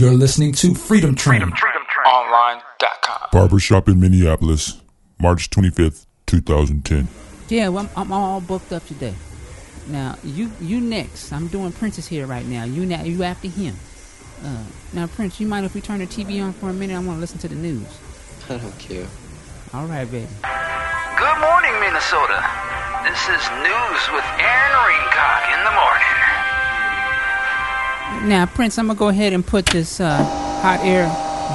You're listening to Freedom Train Online.com. Barbershop in Minneapolis, March 25th, 2010. Yeah, well, I'm all booked up today. Now, you next. I'm doing Prince's here right now. You after him. Now, Prince, you mind if we turn the TV on for a minute? I want to listen to the news. I don't care. All right, baby. Good morning, Minnesota. This is News with Aaron Reencock in the morning. Now, Prince, I'm going to go ahead and put this hot air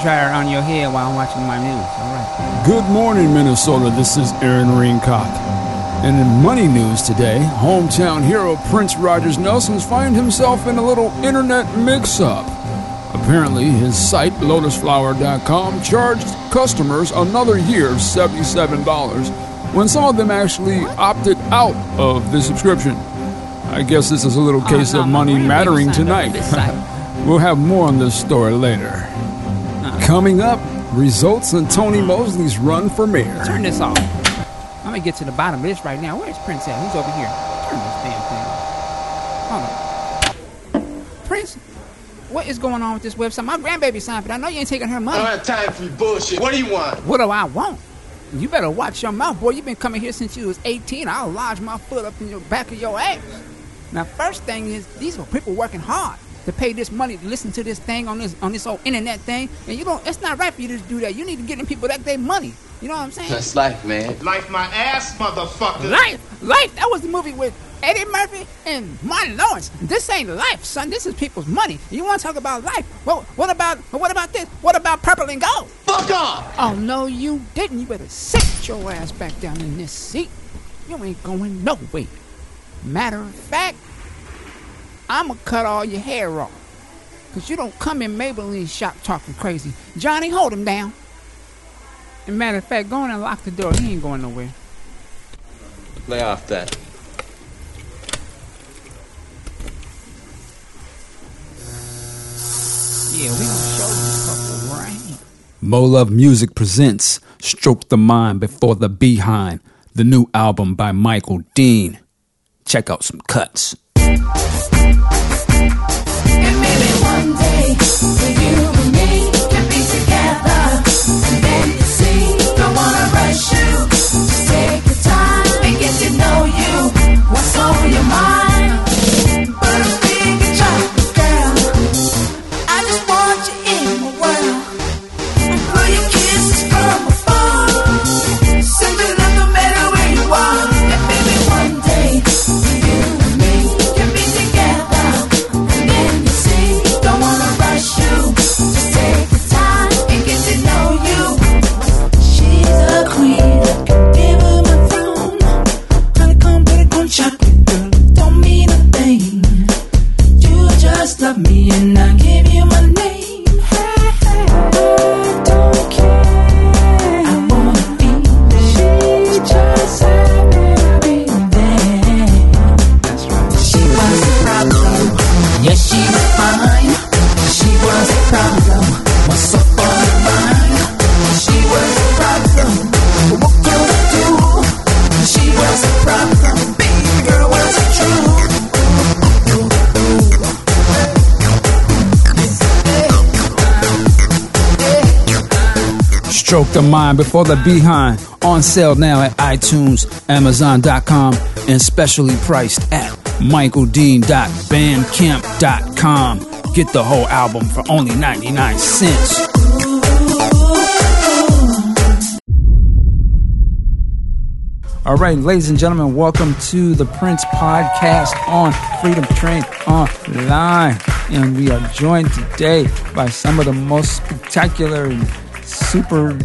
dryer on your head while I'm watching my news. All right. Good morning, Minnesota. This is Aaron Reencock. And in money news today, hometown hero Prince Rogers Nelson's finds himself in a little internet mix-up. Apparently, his site, lotusflower.com, charged customers another year of $77 when some of them actually opted out of the subscription. I guess this is a little case of money mattering tonight. We'll have more on this story later. Coming up, results in Tony Mosley's run for mayor. Turn this off. I'm gonna get to the bottom of this right now. Where's Prince at? He's over here. Turn this damn thing off. Hold on. Prince, what is going on with this website? My grandbaby signed, but I know you ain't taking her money. I don't have time for your bullshit. What do you want? What do I want? You better watch your mouth, boy. You've been coming here since you was 18. I'll lodge my foot up in your back of your ass. Now, first thing is, these are people working hard to pay this money to listen to this thing on this old internet thing. And it's not right for you to do that. You need to get them people that they money. You know what I'm saying? That's life, man. Life my ass, motherfucker. Life. That was the movie with Eddie Murphy and Martin Lawrence. This ain't life, son. This is people's money. You want to talk about life? Well, what about this? What about purple and gold? Fuck off! Oh, no, you didn't. You better sit your ass back down in this seat. You ain't going no way. Matter of fact, I'm going to cut all your hair off. Because you don't come in Maybelline's shop talking crazy. Johnny, hold him down. As a matter of fact, go on and lock the door. He ain't going nowhere. Lay off that. Yeah, we gonna show this couple right. Mo Love Music presents Stroke the Mind Before the Behind, the new album by Michael Dean. Check out some cuts. And maybe one day, you and me can be together. And then don't wanna rush you, just take your time and get to know you. What's on your mind? But I'm thinking, chocolate girl, I just want you in my world. And pull your kisses from afar. Something that no matter where you are. And maybe one day, you and me can be together. And then you see, don't wanna rush you, just take your time and get to know you. Love me and I give you my name. I don't care. I wanna be there. She just had to be there. That's right. She was a problem. Yeah, she was fine. She was a problem. What's up on her mind? She was a problem. What could I do? She was a problem. Baby girl, was it true? Stroke the Mind Before the Behind, on sale now at iTunes, Amazon.com, and specially priced at MichaelDean.Bandcamp.com. Get the whole album for only 99 cents. All right, ladies and gentlemen, welcome to the Prince Podcast on Freedom Train Online. And we are joined today by some of the most spectacular and super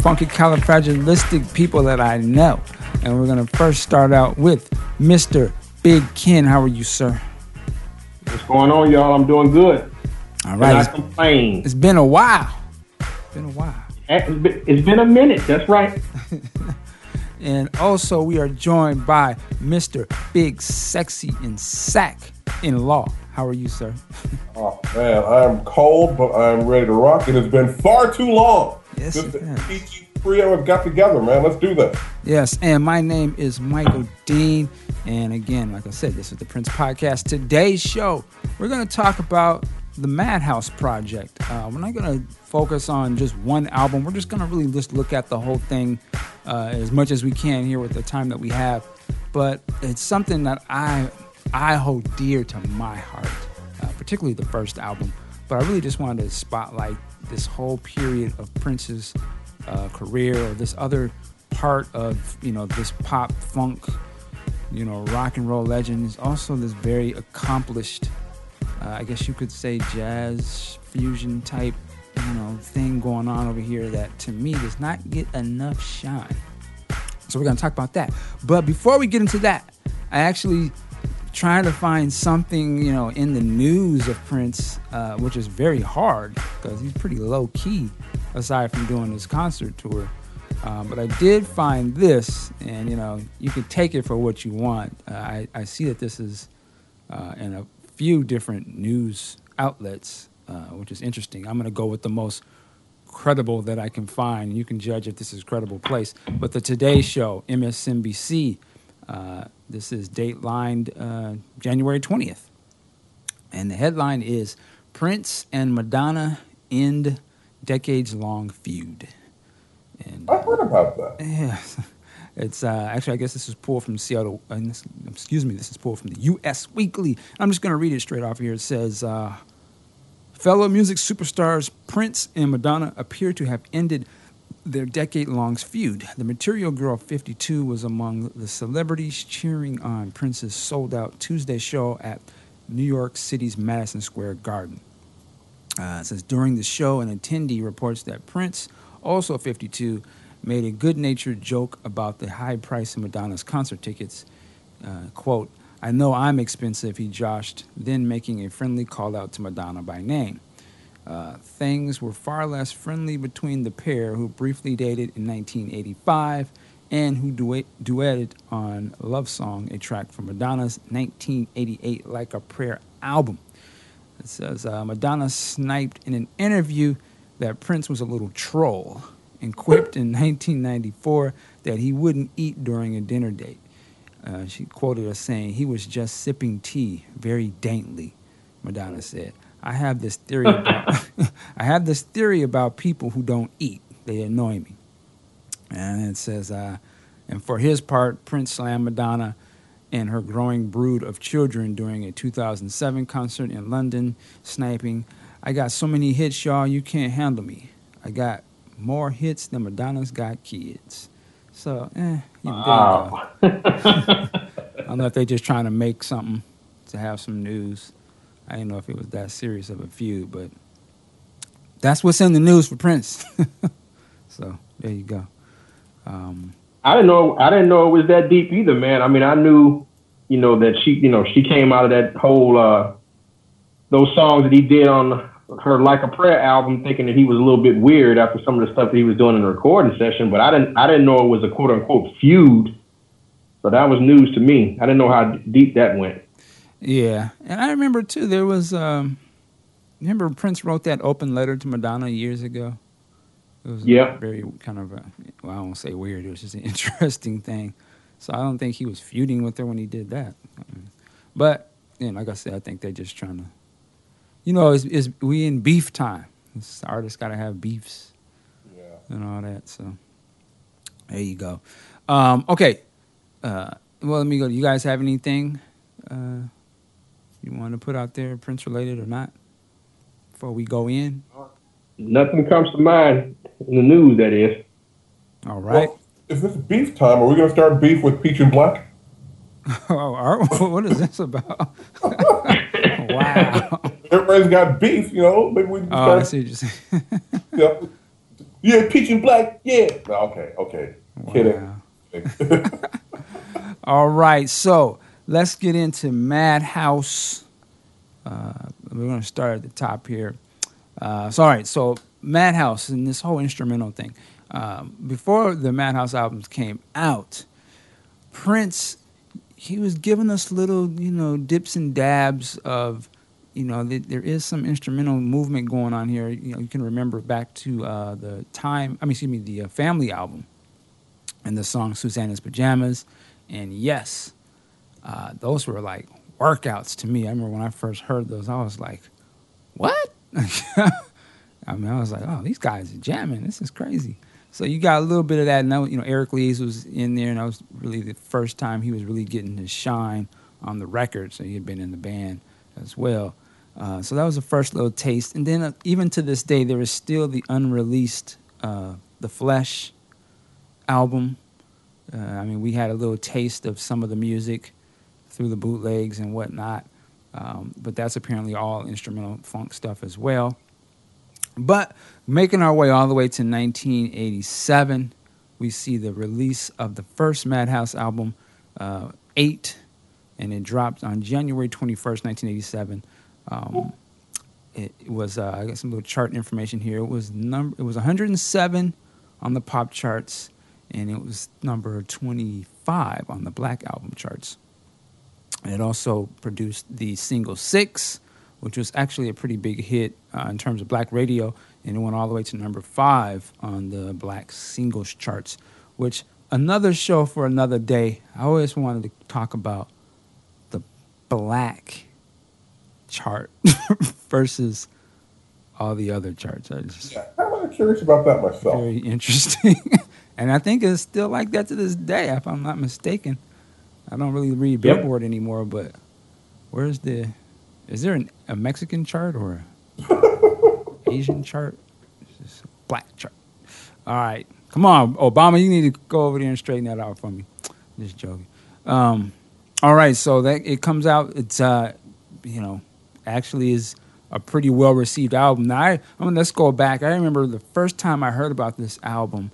funky-califragilistic people that I know. And we're going to first start out with Mr. Big Ken. How are you, sir? What's going on, y'all? I'm doing good. All right. I complain. It's been a while. It's been a while. It's been a minute. That's right. And also, we are joined by Mr. Big Sexy and Sack-in-Law. How are you, sir? Oh, man, I'm cold, but I'm ready to rock. It has been far too long. Yes, it has. You three of us got together, man. Let's do this. Yes, and my name is Michael Dean. And again, like I said, this is the Prince Podcast. Today's show, we're going to talk about the Madhouse project. We're not going to focus on just one album. We're just going to really just look at the whole thing as much as we can here with the time that we have. But it's something that I hold dear to my heart, particularly the first album. But I really just wanted to spotlight this whole period of Prince's career, or this other part of, you know, this pop, funk, you know, rock and roll legend. Is also this very accomplished, I guess you could say, jazz fusion type, you know, thing going on over here that to me does not get enough shine. So we're going to talk about that. But before we get into that, I actually trying to find something, you know, in the news of Prince, which is very hard because he's pretty low key aside from doing his concert tour. But I did find this, and, you know, you can take it for what you want. I see that this is in a few different news outlets, which is interesting. I'm going to go with the most credible that I can find. You can judge if this is a credible place. But the Today Show, MSNBC, this is datelined January 20th. And the headline is, Prince and Madonna end decades-long feud. And, I heard about that. Yeah, it's actually, I guess this is pulled from Seattle. This is pulled from the U.S. Weekly. I'm just going to read it straight off here. It says, fellow music superstars Prince and Madonna appear to have ended their decade-long feud. The Material Girl 52 was among the celebrities cheering on Prince's sold-out Tuesday show at New York City's Madison Square Garden. It says, during the show, an attendee reports that Prince, also 52, made a good-natured joke about the high price of Madonna's concert tickets. Quote, "I know I'm expensive," he joshed, then making a friendly call-out to Madonna by name. Things were far less friendly between the pair, who briefly dated in 1985 and who duetted on Love Song, a track from Madonna's 1988 Like a Prayer album. It says, Madonna sniped in an interview that Prince was a little troll and quipped in 1994 that he wouldn't eat during a dinner date. She quoted us saying, "He was just sipping tea very daintily," Madonna said. I have this theory about people who don't eat. They annoy me. And it says, and for his part, Prince slammed Madonna and her growing brood of children during a 2007 concert in London, sniping, "I got so many hits, y'all, you can't handle me. I got more hits than Madonna's got kids." So, there you go. I don't know if they're just trying to make something to have some news. I didn't know if it was that serious of a feud, but that's what's in the news for Prince. So there you go. I didn't know it was that deep either, man. I mean, I knew, you know, that she came out of that whole those songs that he did on her Like a Prayer album, thinking that he was a little bit weird after some of the stuff that he was doing in the recording session. But I didn't know it was a quote unquote feud. So that was news to me. I didn't know how deep that went. Yeah, and I remember, too, there was, remember Prince wrote that open letter to Madonna years ago? It was very kind of, I won't say weird, it was just an interesting thing. So I don't think he was feuding with her when he did that. But, you know, like I said, I think they're just trying to, you know, it's we in beef time. It's, artists got to have beefs and all that, so there you go. Okay, well, let me go. Do you guys have anything you want to put out there, Prince related or not, before we go in? Nothing comes to mind in the news, that is. All right. Well, is this beef time? Are we going to start beef with Peach and Black? What is this about? Wow. Everybody's got beef, you know. Maybe we can start. I see what you're saying. Yeah, Peach and Black, yeah. Okay. Wow. Kidding. All right, so let's get into Madhouse. We're going to start at the top here. So Madhouse and this whole instrumental thing. Before the Madhouse albums came out, Prince, he was giving us little, you know, dips and dabs of, you know, there is some instrumental movement going on here. You know, you can remember back to the Family album and the song Susanna's Pajamas and Yes. Those were like workouts to me. I remember when I first heard those, I was like, what? I mean, I was like, oh, these guys are jamming. This is crazy. So you got a little bit of that. And, you know, Eric Leeds was in there, and that was really the first time he was really getting his shine on the record. So he had been in the band as well. So that was the first little taste. And then even to this day, there is still the unreleased The Flesh album. I mean, we had a little taste of some of the music through the bootlegs and whatnot. But that's apparently all instrumental funk stuff as well. But making our way all the way to 1987, we see the release of the first Madhouse album, 8, and it dropped on January 21st, 1987. It was, I got some little chart information here. It was 107 on the pop charts, and it was number 25 on the black album charts. It also produced the single 6, which was actually a pretty big hit in terms of black radio, and it went all the way to number 5 on the black singles charts, which another show for another day. I always wanted to talk about the black chart versus all the other charts. I was curious about that myself. Very interesting. And I think it's still like that to this day, if I'm not mistaken. I don't really read Billboard anymore, but where's the... Is there a Mexican chart or an Asian chart? It's just a black chart. All right. Come on, Obama. You need to go over there and straighten that out for me. I'm just joking. All right. So it comes out. It's, you know, actually is a pretty well-received album. Now, I mean, let's go back. I remember the first time I heard about this album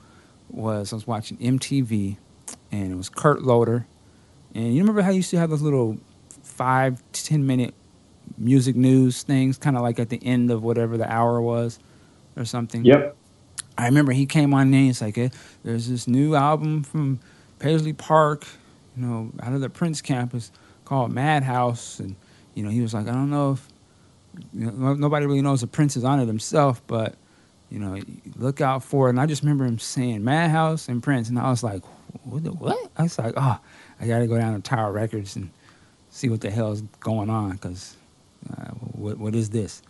was I was watching MTV, and it was Kurt Loder. And you remember how you used to have those little 5 to 10-minute music news things, kind of like at the end of whatever the hour was or something? Yep. I remember he came on and he's like, there's this new album from Paisley Park, you know, out of the Prince campus called Madhouse. And, you know, he was like, I don't know if, you know, nobody really knows if Prince is on it himself, but, you know, look out for it. And I just remember him saying Madhouse and Prince. And I was like, what? I was like, oh, I got to go down to Tower Records and see what the hell's going on, because what is this?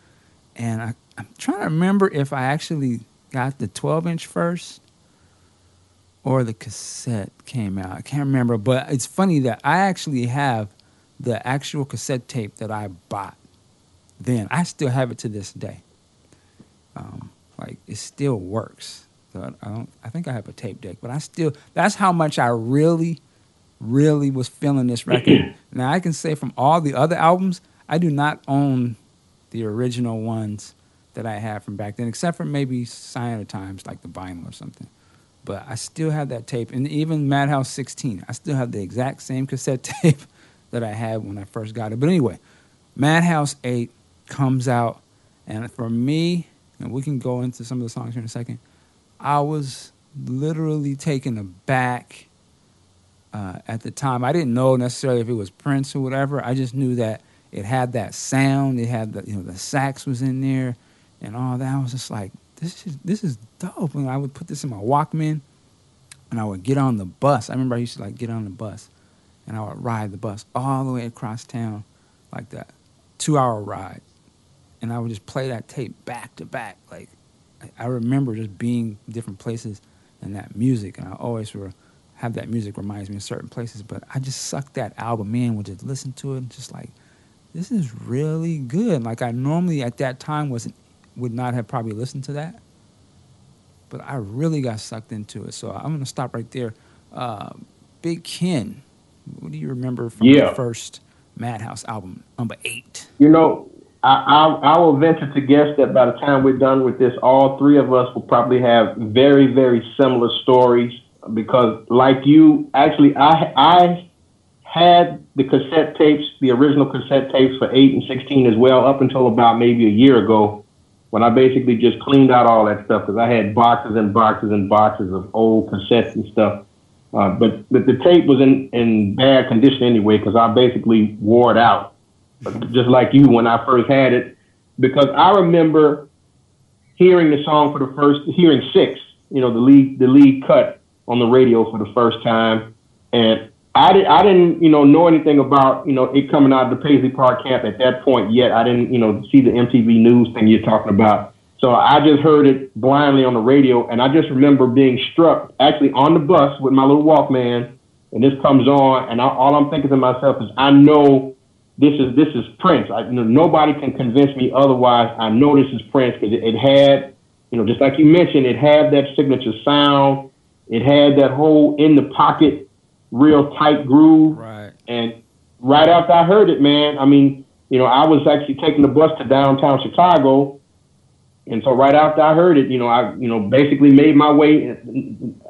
And I'm trying to remember if I actually got the 12-inch first or the cassette came out. I can't remember, but it's funny that I actually have the actual cassette tape that I bought then. I still have it to this day. Like, it still works. So I think I have a tape deck, but I still... That's how much I really was feeling this record. Now, I can say from all the other albums, I do not own the original ones that I had from back then, except for maybe Sign of the Times, like the vinyl or something. But I still have that tape. And even Madhouse 16, I still have the exact same cassette tape that I had when I first got it. But anyway, Madhouse 8 comes out. And for me, and we can go into some of the songs here in a second, I was literally taken aback at the time. I didn't know necessarily if it was Prince or whatever. I just knew that it had that sound. It had the, you know, the sax was in there and all that. I was just like, this is dope. And I would put this in my Walkman, and I would get on the bus. I remember I used to, like, get on the bus, and I would ride the bus all the way across town, like that 2-hour ride. And I would just play that tape back to back. Like, I remember just being different places and that music. And I always have that music reminds me of certain places. But I just sucked that album in, would just listen to it and just like, this is really good. Like, I normally at that time would not have probably listened to that, but I really got sucked into it. So I'm gonna stop right there. Big Ken, what do you remember from the first Madhouse album, number 8? You know, I will venture to guess that by the time we're done with this, all three of us will probably have very, very similar stories, because, like you, actually, I had the cassette tapes, the original cassette tapes for 8 and 16 as well, up until about maybe a year ago, when I basically just cleaned out all that stuff, because I had boxes and boxes and boxes of old cassettes and stuff. But the tape was in bad condition anyway, because I basically wore it out, just like you, when I first had it. Because I remember hearing the song for the first, hearing 6, you know, the lead cut on the radio for the first time. And I didn't, know anything about, it coming out of the Paisley Park camp at that point yet. I didn't, see the MTV News thing you're talking about. So I just heard it blindly on the radio. And I just remember being struck actually on the bus with my little Walkman. And this comes on. And all I'm thinking to myself is, I know this is Prince. Nobody can convince me otherwise. I know this is Prince, because it had, just like you mentioned, it had that signature sound. It had that whole in the pocket, real tight groove. Right. And right after I heard it, man, I was actually taking the bus to downtown Chicago. And so right after I heard it, I basically made my way.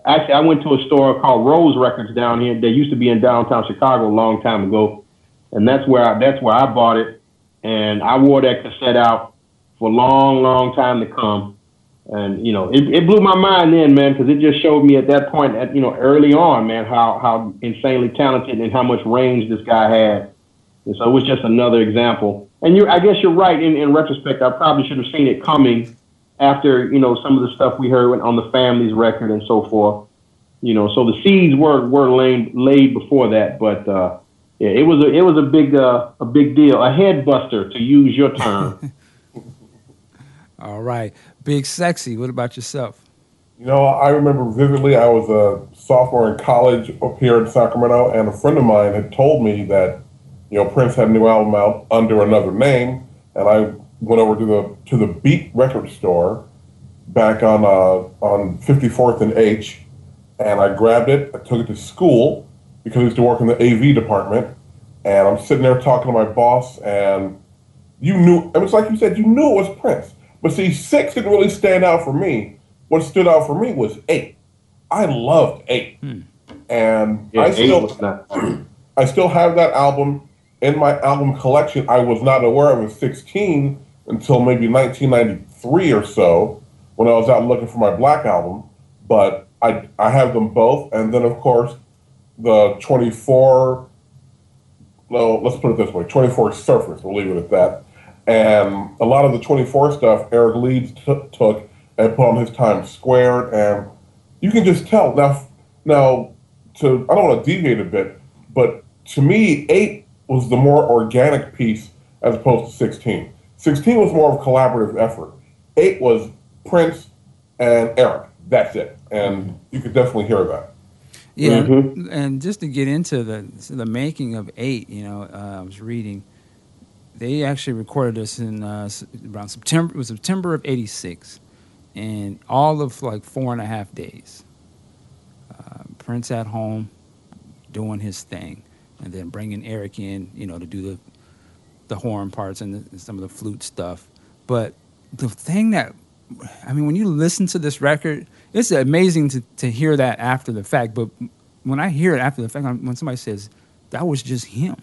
Actually, I went to a store called Rose Records down here. They used to be in downtown Chicago a long time ago. And that's where I bought it. And I wore that cassette out for a long, long time to come. And, it blew my mind then, man, because it just showed me at that point, early on, man, how insanely talented and how much range this guy had. And so it was just another example. And I guess you're right. In retrospect, I probably should have seen it coming after, some of the stuff we heard on the Family's record and so forth. So the seeds were laid before that. But yeah, it was a big deal, a head buster, to use your term. All right. Big Sexy, what about yourself? I remember vividly, I was a sophomore in college up here in Sacramento, and a friend of mine had told me that, Prince had a new album out under another name, and I went over to the Beat record store back on 54th and H, and I grabbed it, I took it to school, because I used to work in the AV department, and I'm sitting there talking to my boss, and it was like you said, you knew it was Prince. But see, 6 didn't really stand out for me. What stood out for me was 8. I loved 8. And yeah, I still have that album in my album collection. I was not aware I was 16 until maybe 1993 or so, when I was out looking for my Black album. But I have them both. And then, of course, the 24 Surfers. We'll leave it at that. And a lot of the 24 stuff, Eric Leeds took and put on his Times Squared. And you can just tell. Now, I don't want to deviate a bit, but to me, 8 was the more organic piece as opposed to 16. 16 was more of a collaborative effort. 8 was Prince and Eric. That's it. And you could definitely hear that. Yeah, and just to get into the making of 8, I was reading. They actually recorded this in around September. It was September of '86, and all of 4.5 days. Prince at home, doing his thing, and then bringing Eric in, to do the horn parts and some of the flute stuff. But the thing that, when you listen to this record, it's amazing to hear that after the fact. But when I hear it after the fact, when somebody says that was just him.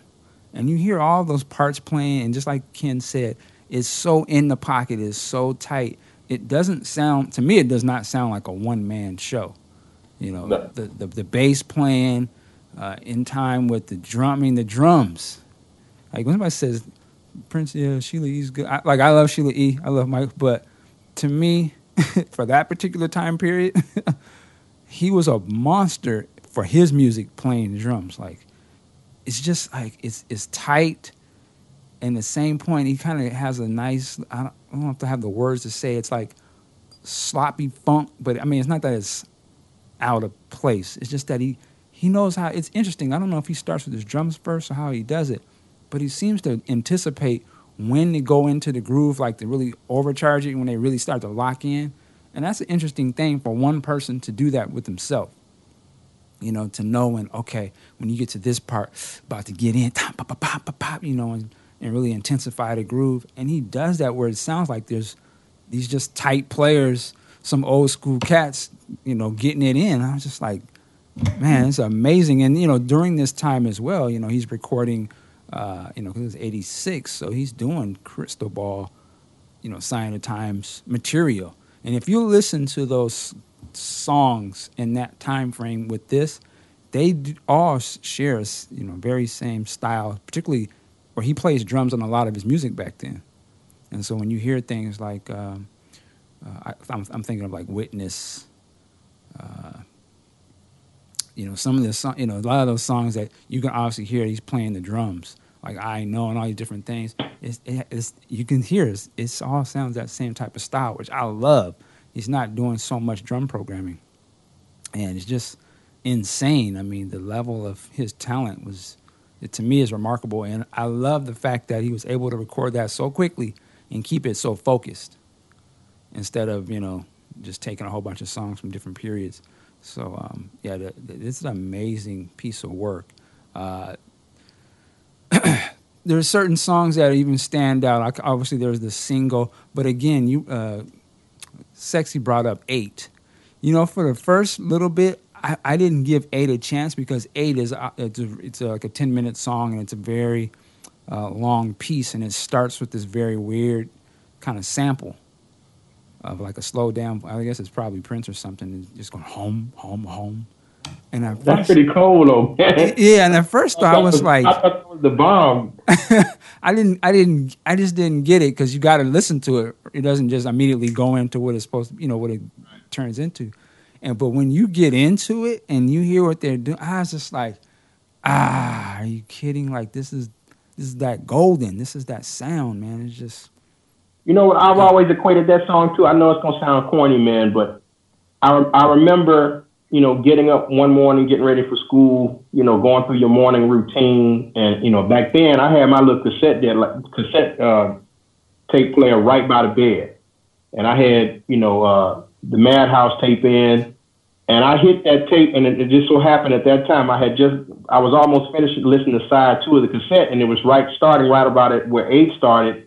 And you hear all those parts playing, and just like Ken said, it's so in the pocket, it's so tight. It doesn't sound, to me, it does not sound like a one-man show. No. The bass playing in time with the drum. The drums. When somebody says, Prince, yeah, Sheila E's good. I love Sheila E, I love Mike, but to me, for that particular time period, he was a monster for his music playing drums, It's just it's tight, and at the same point he kind of has a nice, I don't have to have the words to say, it's sloppy funk, but it's not that it's out of place, it's just that he knows how. It's interesting, I don't know if he starts with his drums first or how he does it, but he seems to anticipate when to go into the groove, to really overcharge it, when they really start to lock in. And that's an interesting thing for one person to do that with himself. To know when, okay, when you get to this part, about to get in, pop, pop, pop, pop, pop, and really intensify the groove. And he does that where it sounds like there's these just tight players, some old school cats, getting it in. I was just man, it's amazing. And, during this time as well, he's recording, because it was 86, so he's doing Crystal Ball, Sign of the Times material. And if you listen to those songs in that time frame with this, they all share very same style, particularly where he plays drums on a lot of his music back then. And so when you hear things I'm thinking of Witness, You know, some of the songs, you know, a lot of those songs that you can obviously hear, he's playing the drums, like I Know and all these different things. It's you can hear it's all sounds that same type of style, which I love. He's not doing so much drum programming, and it's just insane. I mean, the level of his talent was, it, to me, is remarkable, and I love the fact that he was able to record that so quickly and keep it so focused instead of, you know, just taking a whole bunch of songs from different periods. So, yeah, this is an amazing piece of work. There are certain songs that even stand out. Obviously, there's the single, but again, Sexy brought up 8. You know, for the first little bit, I didn't give 8 a chance because 8 is it's like a 10-minute song, and it's a very long piece, and it starts with this very weird kind of sample of like a slow down. I guess it's probably Prince or something. And just going home, home, home. And that's pretty cold, though. Yeah, and at first though, I thought that was the bomb. I just didn't get it because you got to listen to it. It doesn't just immediately go into what it's supposed to, you know, what it turns into. But when you get into it and you hear what they're doing, I was just like, are you kidding? Like this is that golden. This is that sound, man. It's just. You know what? I've always equated that song to. I know it's gonna sound corny, man, but I remember, you know, getting up one morning, getting ready for school, you know, going through your morning routine, and you know, back then I had my little cassette tape player right by the bed, and I had, you know, the Madhouse tape in, and I hit that tape, and it just so happened at that time I was almost finished listening to side 2 of the cassette, and it was starting right about it where 8 started.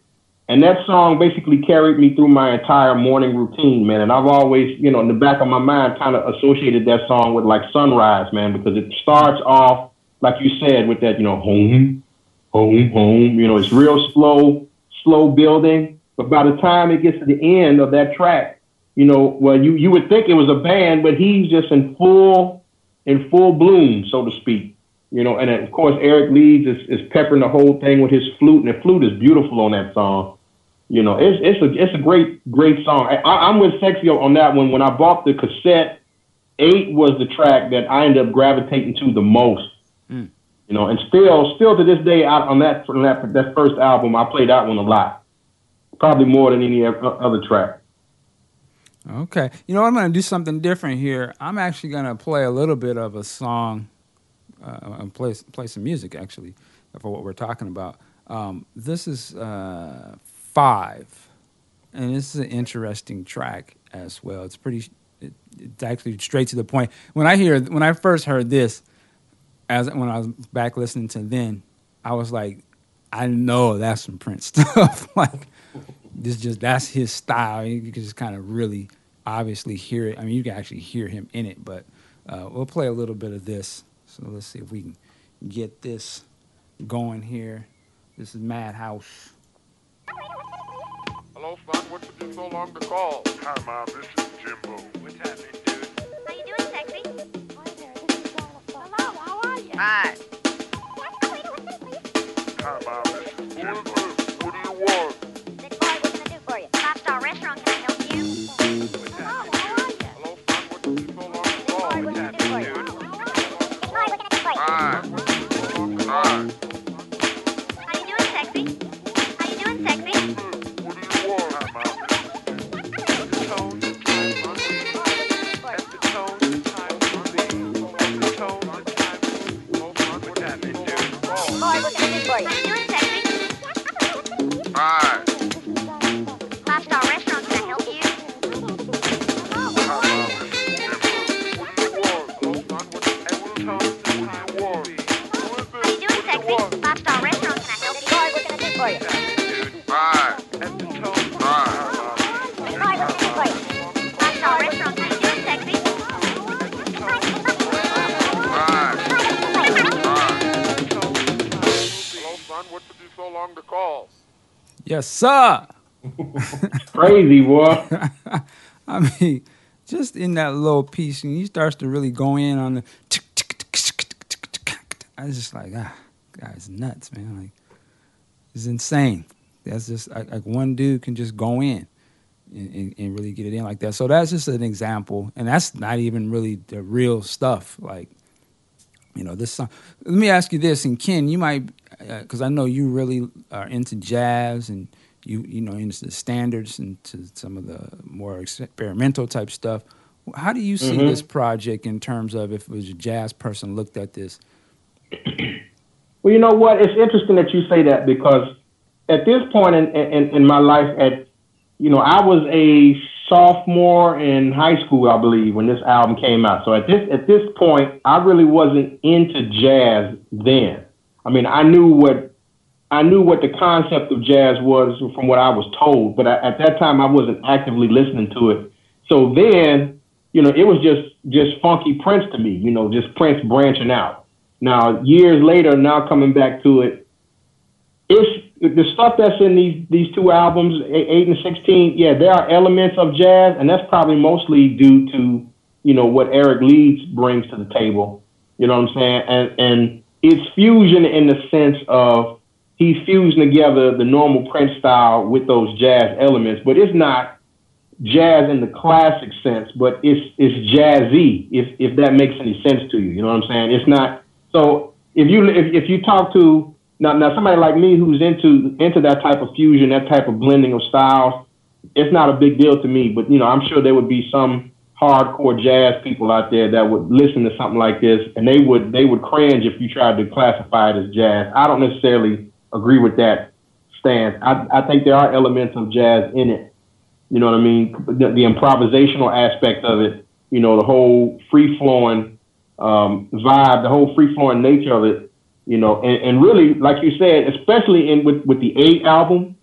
And that song basically carried me through my entire morning routine, man. And I've always, you know, in the back of my mind, kind of associated that song with like sunrise, man, because it starts off, like you said, with that, you know, home, home, home. You know, it's real slow building. But by the time it gets to the end of that track, you know, well, you would think it was a band, but he's just in full bloom, so to speak. You know, and of course, Eric Leeds is peppering the whole thing with his flute, and the flute is beautiful on that song. You know, it's a great song. I'm with Sexy on that one. When I bought the cassette, 8 was the track that I ended up gravitating to the most. Mm. You know, and still to this day, on that first album, I play that one a lot, probably more than any other track. Okay, you know, I'm going to do something different here. I'm actually going to play a little bit of a song and play some music actually for what we're talking about. This is 5, and this is an interesting track as well. It's pretty. It's actually straight to the point. When I first heard this, when I was back listening to then, I was like, I know that's some Prince stuff. Like that's his style. You can just kind of really obviously hear it. I mean, you can actually hear him in it. But we'll play a little bit of this. So let's see if we can get this going here. This is Madhouse. Hello, son. What took you so long to call? Hi, Mom. This is Jimbo. What's happening, dude? How you doing, Sexy? Hi there. This is Lola. Hello. How are you? Hi. Hi, Mom. This is Jimbo. What do you want? Big boy, what can I do for you? Five-star restaurant. Can I help you? Hello. How are you? Hello, son. What took you so long to call? Big boy, what can I do for you? Hi. Hi. How you doing, Sexy? How you doing, Sexy? What do you want? Hi, Mom. At the tone of time will be. At the tone of time will be. At the tone of time will be. Oh, Mom, what happened, dude? Boy, what can I do for you? How you doing, Sexy? Hi. Five-star restaurant, can I help you? Hi, Mom. What do you want? At the tone. Boy, what can I do for you? Five-star restaurant, can I do it, Sexy? Hello, son, what took you so long to call? Yes, sir. Crazy, boy. I mean, just in that little piece, and he starts to really go in on the... I was just like, guy's nuts, man, like... It's insane. That's just like one dude can just go in and really get it in like that. So that's just an example, and that's not even really the real stuff. Like you know, this song. Let me ask you this, and Ken, you might, because I know you really are into jazz and you know, into the standards and to some of the more experimental type stuff. How do you see this project in terms of if it was a jazz person looked at this? Well, you know what? It's interesting that you say that, because at this point in my life, I was a sophomore in high school, I believe, when this album came out. So at this point, I really wasn't into jazz then. I mean, I knew what the concept of jazz was from what I was told, but at that time I wasn't actively listening to it. So then, you know, it was just funky Prince to me, you know, just Prince branching out. Now, years later, now coming back to it, it's the stuff that's in these two albums, 8 and 16, yeah, there are elements of jazz, and that's probably mostly due to, you know, what Eric Leeds brings to the table. You know what I'm saying? And it's fusion in the sense of he's fusing together the normal Prince style with those jazz elements, but it's not jazz in the classic sense, but it's jazzy, if that makes any sense to you. You know what I'm saying? It's not. So if you talk to now somebody like me who's into that type of fusion, that type of blending of styles, it's not a big deal to me. But you know, I'm sure there would be some hardcore jazz people out there that would listen to something like this, and they would cringe if you tried to classify it as jazz. I don't necessarily agree with that stance. I think there are elements of jazz in it. You know what I mean? The improvisational aspect of it, you know, the whole free-flowing vibe, the whole free-flowing nature of it, you know, and really, like you said, especially with the A album,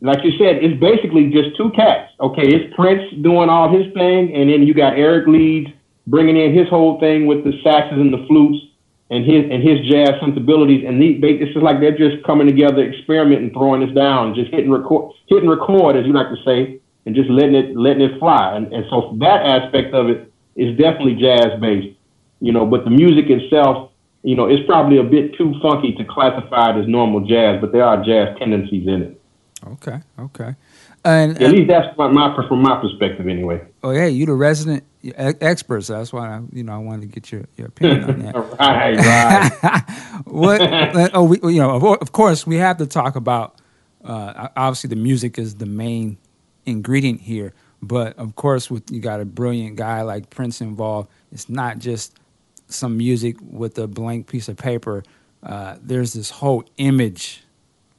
like you said, it's basically just two cats. Okay, it's Prince doing all his thing, and then you got Eric Leeds bringing in his whole thing with the saxes and the flutes and his jazz sensibilities, and it's just like they're just coming together, experimenting, throwing this down, just hitting record, as you like to say, and just letting it fly. And so that aspect of it is definitely jazz based, you know, but the music itself, you know, it's probably a bit too funky to classify it as normal jazz, but there are jazz tendencies in it. Okay. And at least that's from my perspective anyway. Oh, hey, you the resident expert, so that's why I wanted to get your opinion on that. right. What? Oh, of course, we have to talk about, obviously the music is the main ingredient here, but of course, you got a brilliant guy like Prince involved, it's not just some music with a blank piece of paper. There's this whole image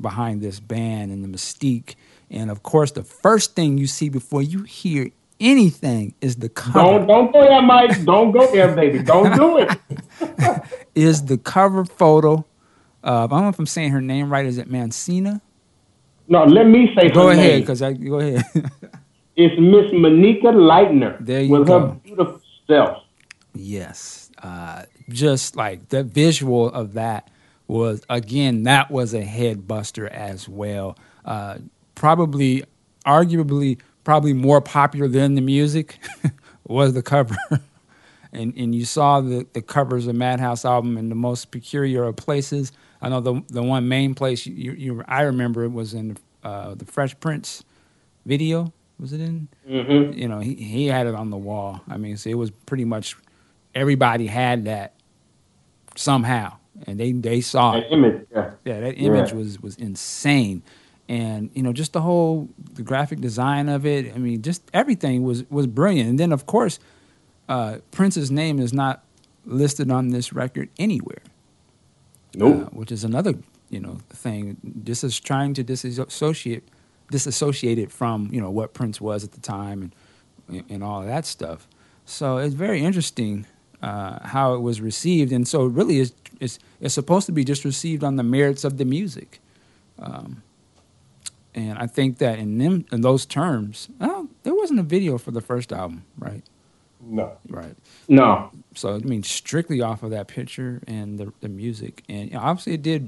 behind this band and the mystique. And of course, the first thing you see before you hear anything is the cover. Don't go there, Mike. Don't go there, baby. Don't do it. Is the cover photo of, I don't know if I'm saying her name right. Is it Mancina? No, let me say her name. Go ahead. It's Miss Monika Leitner. There you go. With her beautiful self. Yes. Just like the visual of that was, again, that was a head buster as well. Arguably more popular than the music was the cover. and you saw the covers of Madhouse album in the most peculiar of places. I know the one main place I remember it was in the Fresh Prince video. Was it in? Mm-hmm. You know, he had it on the wall. I mean, so it was pretty much everybody had that somehow, and they saw that image. Yeah, that image was insane. And, you know, just the graphic design of it, I mean, just everything was brilliant. And then, of course, Prince's name is not listed on this record anywhere. Nope. Which is another, you know, thing. This is trying to disassociate it from, you know, what Prince was at the time and all of that stuff. So it's very interesting how it was received. And so really it's supposed to be just received on the merits of the music. And I think that in those terms, there wasn't a video for the first album, right? No. Right. No. So, I mean, strictly off of that picture and the music. And you know, obviously it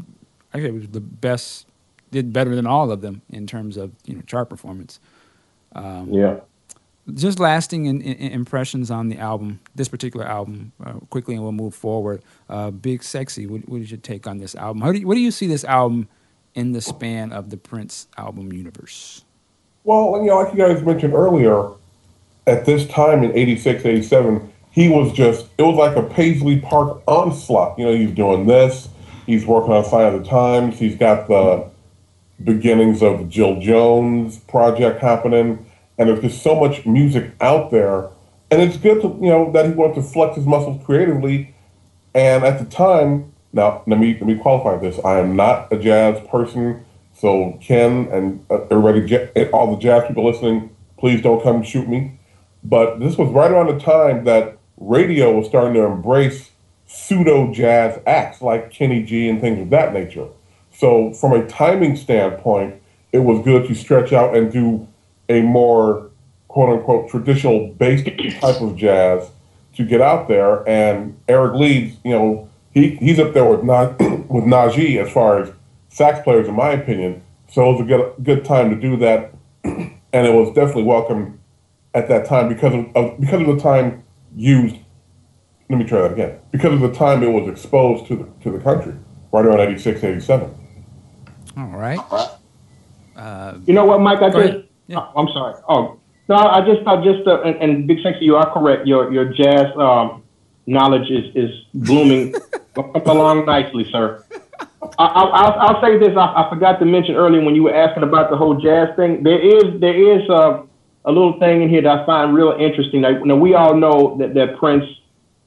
was the best, did better than all of them in terms of, you know, chart performance. Just lasting impressions on the album, this particular album, quickly, and we'll move forward. Big Sexy, what is your take on this album? What do you see this album in the span of the Prince album universe? Well, you know, like you guys mentioned earlier, at this time in 86, 87, he was just, it was like a Paisley Park onslaught. You know, he's doing this, he's working on Sign of the Times, he's got the beginnings of Jill Jones project happening, and there's just so much music out there. And it's good to, you know, that he wanted to flex his muscles creatively. And at the time, now let me qualify this. I am not a jazz person, so Ken and everybody, all the jazz people listening, please don't come shoot me. But this was right around the time that radio was starting to embrace pseudo jazz acts like Kenny G and things of that nature. So from a timing standpoint, it was good to stretch out and do a more quote-unquote traditional bass type of jazz to get out there. And Eric Leeds, you know, he's up there with Najee as far as sax players, in my opinion. So it was a good time to do that, and it was definitely welcome at that time because of the time used. Let me try that again. Because of the time it was exposed to the country, right around 86, 87. All right. You know what, Mike? I'm sorry. Oh. No, I just, and Big Sexy, you are correct. Your jazz knowledge is blooming along nicely, sir. I'll say this. I forgot to mention earlier when you were asking about the whole jazz thing. There is a little thing in here that I find real interesting. Like, you know, we all know that Prince,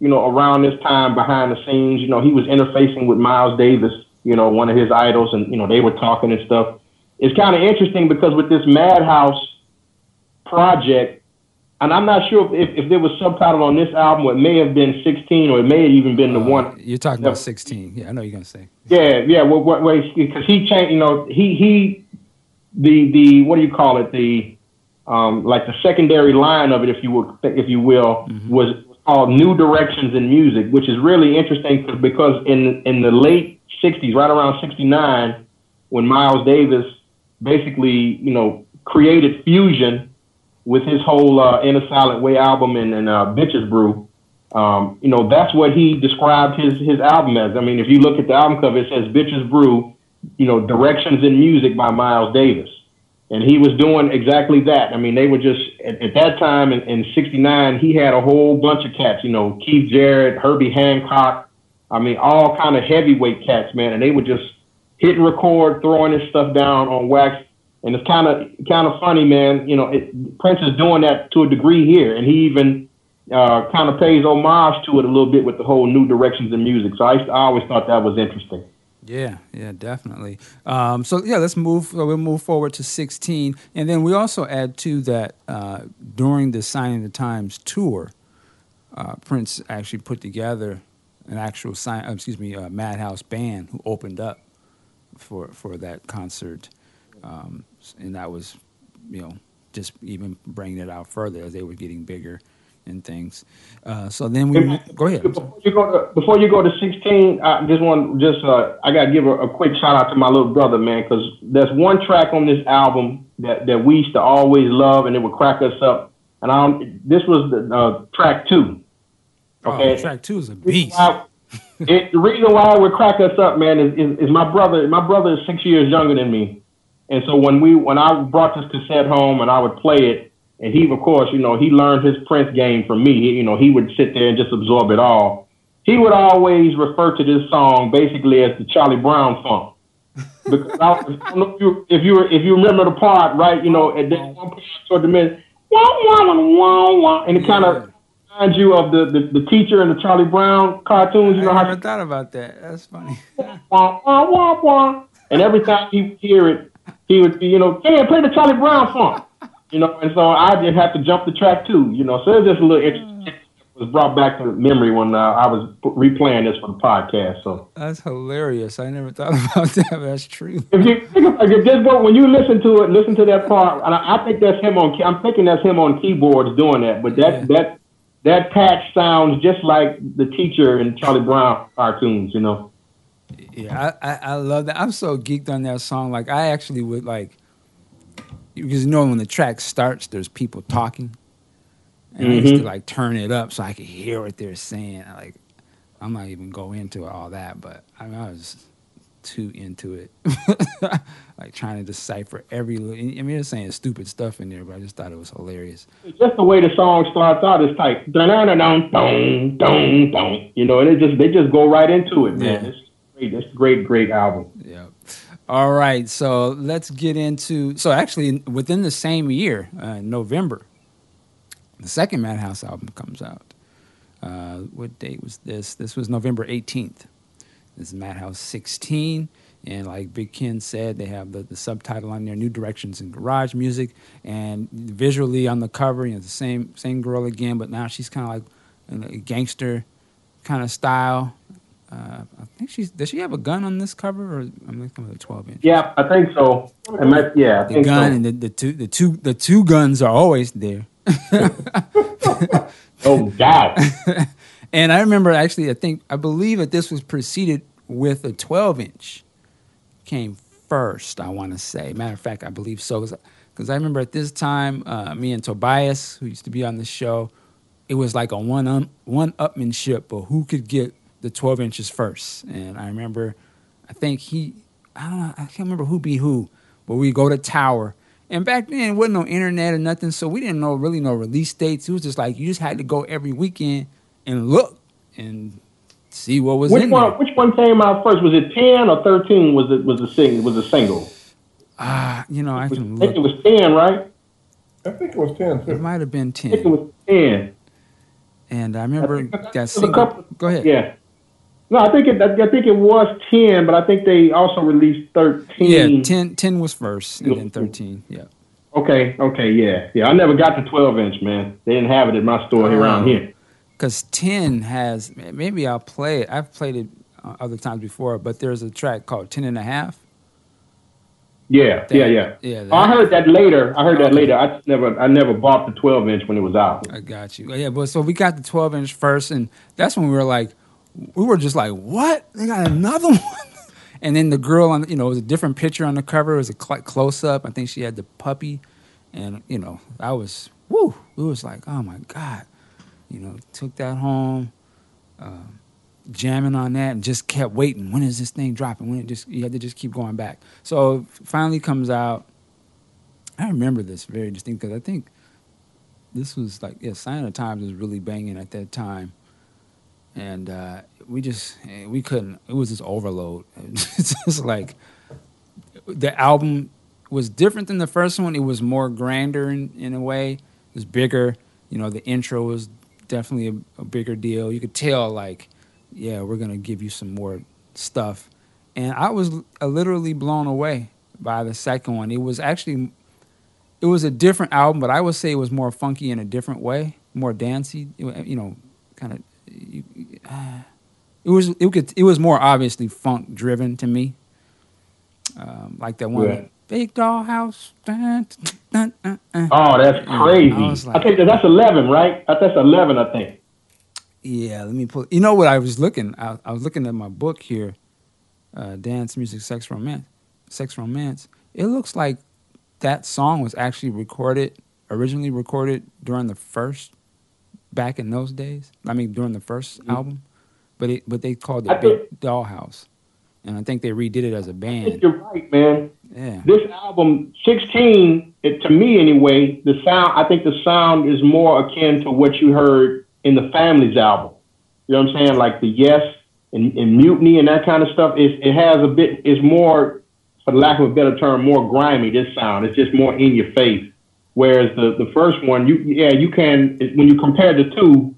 you know, around this time behind the scenes, you know, he was interfacing with Miles Davis, you know, one of his idols, and you know they were talking and stuff. It's kind of interesting because with this Madhouse project, and I'm not sure if there was subtitle on this album, or it may have been 16, or it may have even been the one. You're talking about 16. Yeah, I know you're gonna say. Yeah. Well, because he changed. You know, the what do you call it? The like the secondary line of it, if you will, mm-hmm. was called New Directions in Music, which is really interesting because in the late '60s, right around '69, when Miles Davis basically, you know, created fusion with his whole In a Silent Way album and Bitches Brew, you know, that's what he described his album as. I mean, if you look at the album cover, it says Bitches Brew, you know, Directions in Music by Miles Davis. And he was doing exactly that. I mean, they were just, at that time in 69, he had a whole bunch of cats, you know, Keith Jarrett, Herbie Hancock, I mean, all kind of heavyweight cats, man. And they would just hit and record, throwing this stuff down on wax. And it's kind of funny, man. You know, Prince is doing that to a degree here, and he even kind of pays homage to it a little bit with the whole New Directions in Music. So I always thought that was interesting. Yeah, definitely. Let's move. We'll move forward to 16, and then we also add to that during the Sign of the Times tour, Prince actually put together an actual Madhouse band who opened up for that concert. And that was, you know, just even bringing it out further as they were getting bigger and things. So then we go ahead. Before you go to 16, I just want I gotta give a quick shout out to my little brother, man, because there's one track on this album that we used to always love, and it would crack us up. And this was the track 2. Okay, track 2 is a beast. The reason why it would crack us up, man, is my brother. My brother is 6 years younger than me. And so when I brought this cassette home and I would play it, and he, of course, you know, he learned his Prince game from me. You know, he would sit there and just absorb it all. He would always refer to this song basically as the Charlie Brown funk. Because I don't know if you remember the part, right? You know, at that one point toward the minute, and it kind of reminds you of the teacher and the Charlie Brown cartoons. You know, I never thought about that. That's funny. And every time he would hear it, he would be, you know, hey, play the Charlie Brown funk, you know, and so I did have to jump the track too, you know, so it was just a little interesting. It was brought back to memory when I was replaying this for the podcast. So that's hilarious. I never thought about that, but that's true. If you think about it, just go, when you listen to that part, and I think that's him on. I'm thinking that's him on keyboards doing that, but that patch sounds just like the teacher in Charlie Brown cartoons, you know. Yeah, I love that. I'm so geeked on that song. Like, I actually would, like, because you know when the track starts, there's people talking. And I used to, like, turn it up so I could hear what they're saying. I'm not even go into all that, but I mean, I was too into it, like trying to decipher every little. I mean, they're saying stupid stuff in there, but I just thought it was hilarious. Just the way the song starts out is tight. Dun-dun-dun-dun-dun-dun. You know, and it just, they just go right into it, man. Yeah. It's great. It's a great, great album. Yeah. All right, so let's get into. So actually, within the same year, November, the second Madhouse album comes out. What date was this? This was November 18th. This is Madhouse 16, and like Big Ken said, they have the subtitle on there, New Directions in Garage Music, and visually on the cover, you know, the same girl again, but now she's kind of like in a gangster kind of style. I think she's, does she have a gun on this cover, or I'm looking at the 12-inch? Yeah, I think so. I think so. And the two guns are always there. Oh God! And I remember actually, I believe that this was preceded with a 12-inch, came first. I want to say, matter of fact, I believe so, because I remember at this time, me and Tobias, who used to be on the show, it was like a one-upmanship, but who could get the 12-inches first. And I remember, I can't remember who beat who, but we go to Tower. And back then, wasn't no internet or nothing, so we didn't know really no release dates. It was just like you just had to go every weekend and look and see what was in there. Which one came out first? Was it 10 or 13? Was it a single? You know, I can look. I think it was 10, right? I think it was 10 too. It might have been 10. I think it was 10. And I remember that single. Go ahead. Yeah. No, I think it was 10, but I think they also released 13. Yeah, 10 was first, and then 13, yeah. Okay, yeah. Yeah, I never got the 12-inch, man. They didn't have it in my store around here. Because 10 has, maybe I'll play it. I've played it other times before, but there's a track called 10 1/2. Yeah. I heard that later. I never bought the 12-inch when it was out. I got you. Yeah, but so we got the 12-inch first, and that's when we were like, we were just like, what? They got another one? And then the girl, on, you know, it was a different picture on the cover. It was a close-up. I think she had the puppy. And, you know, we was like, oh, my God. You know, took that home, jamming on that, and just kept waiting. When is this thing dropping? You had to just keep going back. So finally comes out. I remember this very distinctly because I think this was like, Sign of the Times was really banging at that time. And we couldn't. It was just overload. It's just like the album was different than the first one. It was more grander in a way. It was bigger. You know, the intro was definitely a bigger deal. You could tell, like, yeah, we're gonna give you some more stuff. And I was literally blown away by the second one. It was a different album, but I would say it was more funky in a different way, more dancey. You know, kind of. It was more obviously funk driven to me, like that one Big Dollhouse. Oh, that's crazy! I think that's 11, right? That's 11, I think. Yeah, let me pull. You know what I was looking? I was looking at my book here, Dance Music, Sex Romance. It looks like that song was actually originally recorded during the first. Back in those days, during the first album, but they called it Big Dollhouse, and I think they redid it as a band. I think you're right, man. Yeah, this album 16, to me anyway, the sound. I think the sound is more akin to what you heard in the Family's album. You know what I'm saying? Like the Yes and Mutiny and that kind of stuff. It has a bit. It's more, for lack of a better term, more grimy. This sound. It's just more in your face. Whereas the first one, you can, when you compare the two,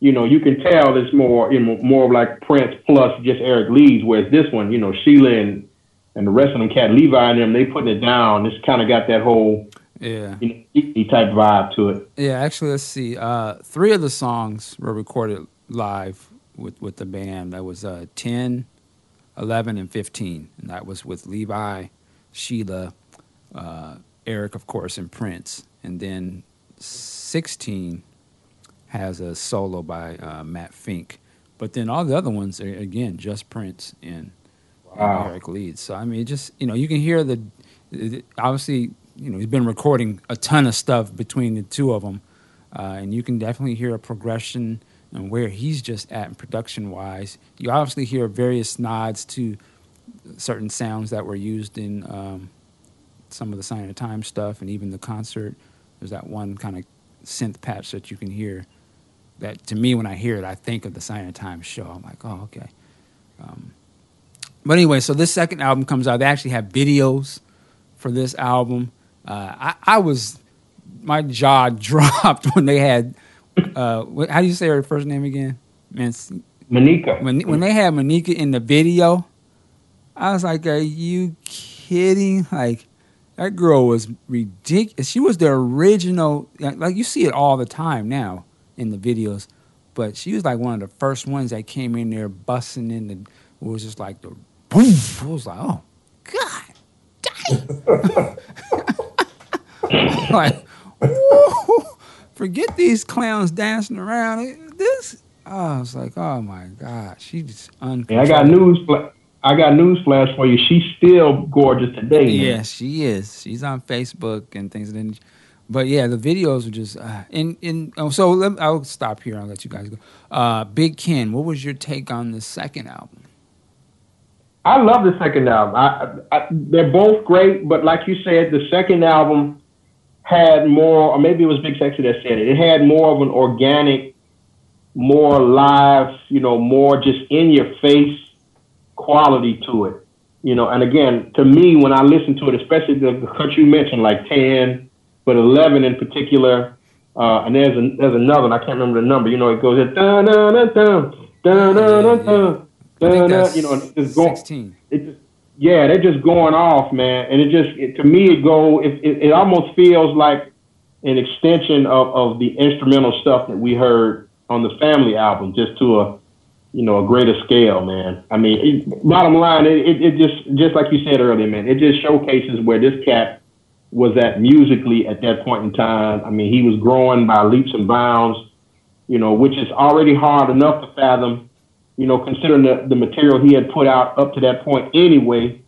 you know, you can tell it's more like Prince plus just Eric Leeds. Whereas this one, you know, Sheila and the rest of them, Cat Levi and them, they putting it down. It's kind of got that whole type vibe to it. Yeah, actually, let's see. 3 of the songs were recorded live with the band. That was 10, 11, and 15. And that was with Levi, Sheila, Eric, of course, and Prince. And then 16 has a solo by Matt Fink. But then all the other ones are, again, just Prince and Eric Leeds. So, I mean, it just, you know, you can hear obviously, you know, he's been recording a ton of stuff between the two of them. And you can definitely hear a progression and where he's just at production-wise. You obviously hear various nods to certain sounds that were used in some of the Sign of the Times stuff, and even the concert. There's that one kind of synth patch that you can hear. That to me, when I hear it, I think of the Sign of the Times show. I'm like, oh, okay. But anyway, so this second album comes out. They actually have videos for this album. My jaw dropped when they had, how do you say her first name again? Monika. When they had Monika in the video, I was like, are you kidding? Like, that girl was ridiculous. She was the original, like you see it all the time now in the videos, but she was like one of the first ones that came in there busting in the, it was just like the boom. I was like, oh, God, dang. Like, woo, forget these clowns dancing around. This, I was like, oh my God, she's uncontrollable. Yeah, I got newsflash for you. She's still gorgeous today. Yeah, she is. She's on Facebook and things. But yeah, the videos are just. I'll stop here. I'll let you guys go. Big Ken, what was your take on the second album? I love the second album. They're both great, but like you said, the second album had more, or maybe it was Big Sexy that said it. It had more of an organic, more live, more just in your face quality to it. And again, to me, when I listen to it, especially the cuts you mentioned, like 10, but 11 in particular, and there's another one, I can't remember the number. It goes dun dun dun dun dun dun dun. It's 16. They're just going off, man. And it almost feels like an extension of the instrumental stuff that we heard on the Family album, just to a greater scale, man. I mean, bottom line, it just like you said earlier, man, it just showcases where this cat was at musically at that point in time. I mean, he was growing by leaps and bounds, which is already hard enough to fathom, considering the material he had put out up to that point anyway,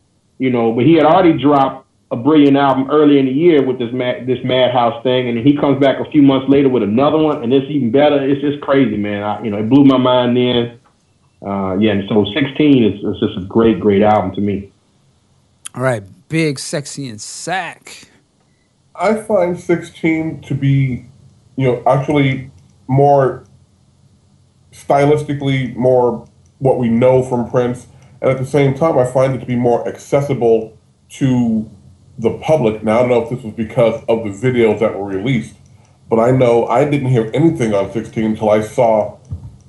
but he had already dropped a brilliant album early in the year with this Madhouse thing, and he comes back a few months later with another one, and it's even better. It's just crazy, man. It blew my mind then. And so 16 is just a great, great album to me. All right, Big Sexy and Sack. I find 16 to be, actually more stylistically more what we know from Prince, and at the same time, I find it to be more accessible to the public. Now, I don't know if this was because of the videos that were released, but I know I didn't hear anything on 16 until I saw,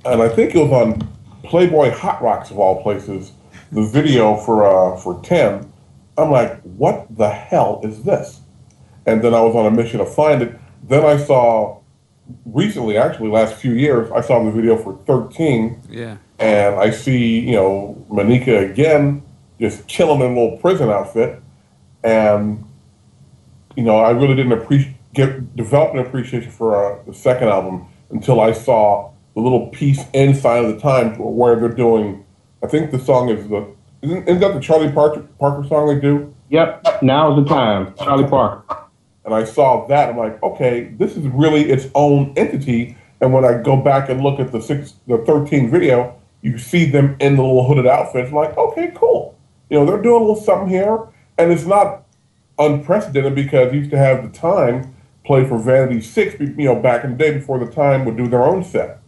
and I think it was on Playboy Hot Rocks of all places, the video for 10. I'm like, what the hell is this? And then I was on a mission to find it. Then I saw, recently, actually, last few years, I saw the video for 13. Yeah. And I see, Monika again, just chilling in a little prison outfit. And, I really didn't develop an appreciation for the second album until I saw the little piece in Sign of the Times where they're doing, I think the song is isn't that the Charlie Parker song they do? Yep, Now's the Time, Charlie Parker. And I saw that, I'm like, okay, this is really its own entity. And when I go back and look at the 13 video, you see them in the little hooded outfits. I'm like, okay, cool. They're doing a little something here. And it's not unprecedented because you used to have The Time play for Vanity 6, back in the day before The Time would do their own set.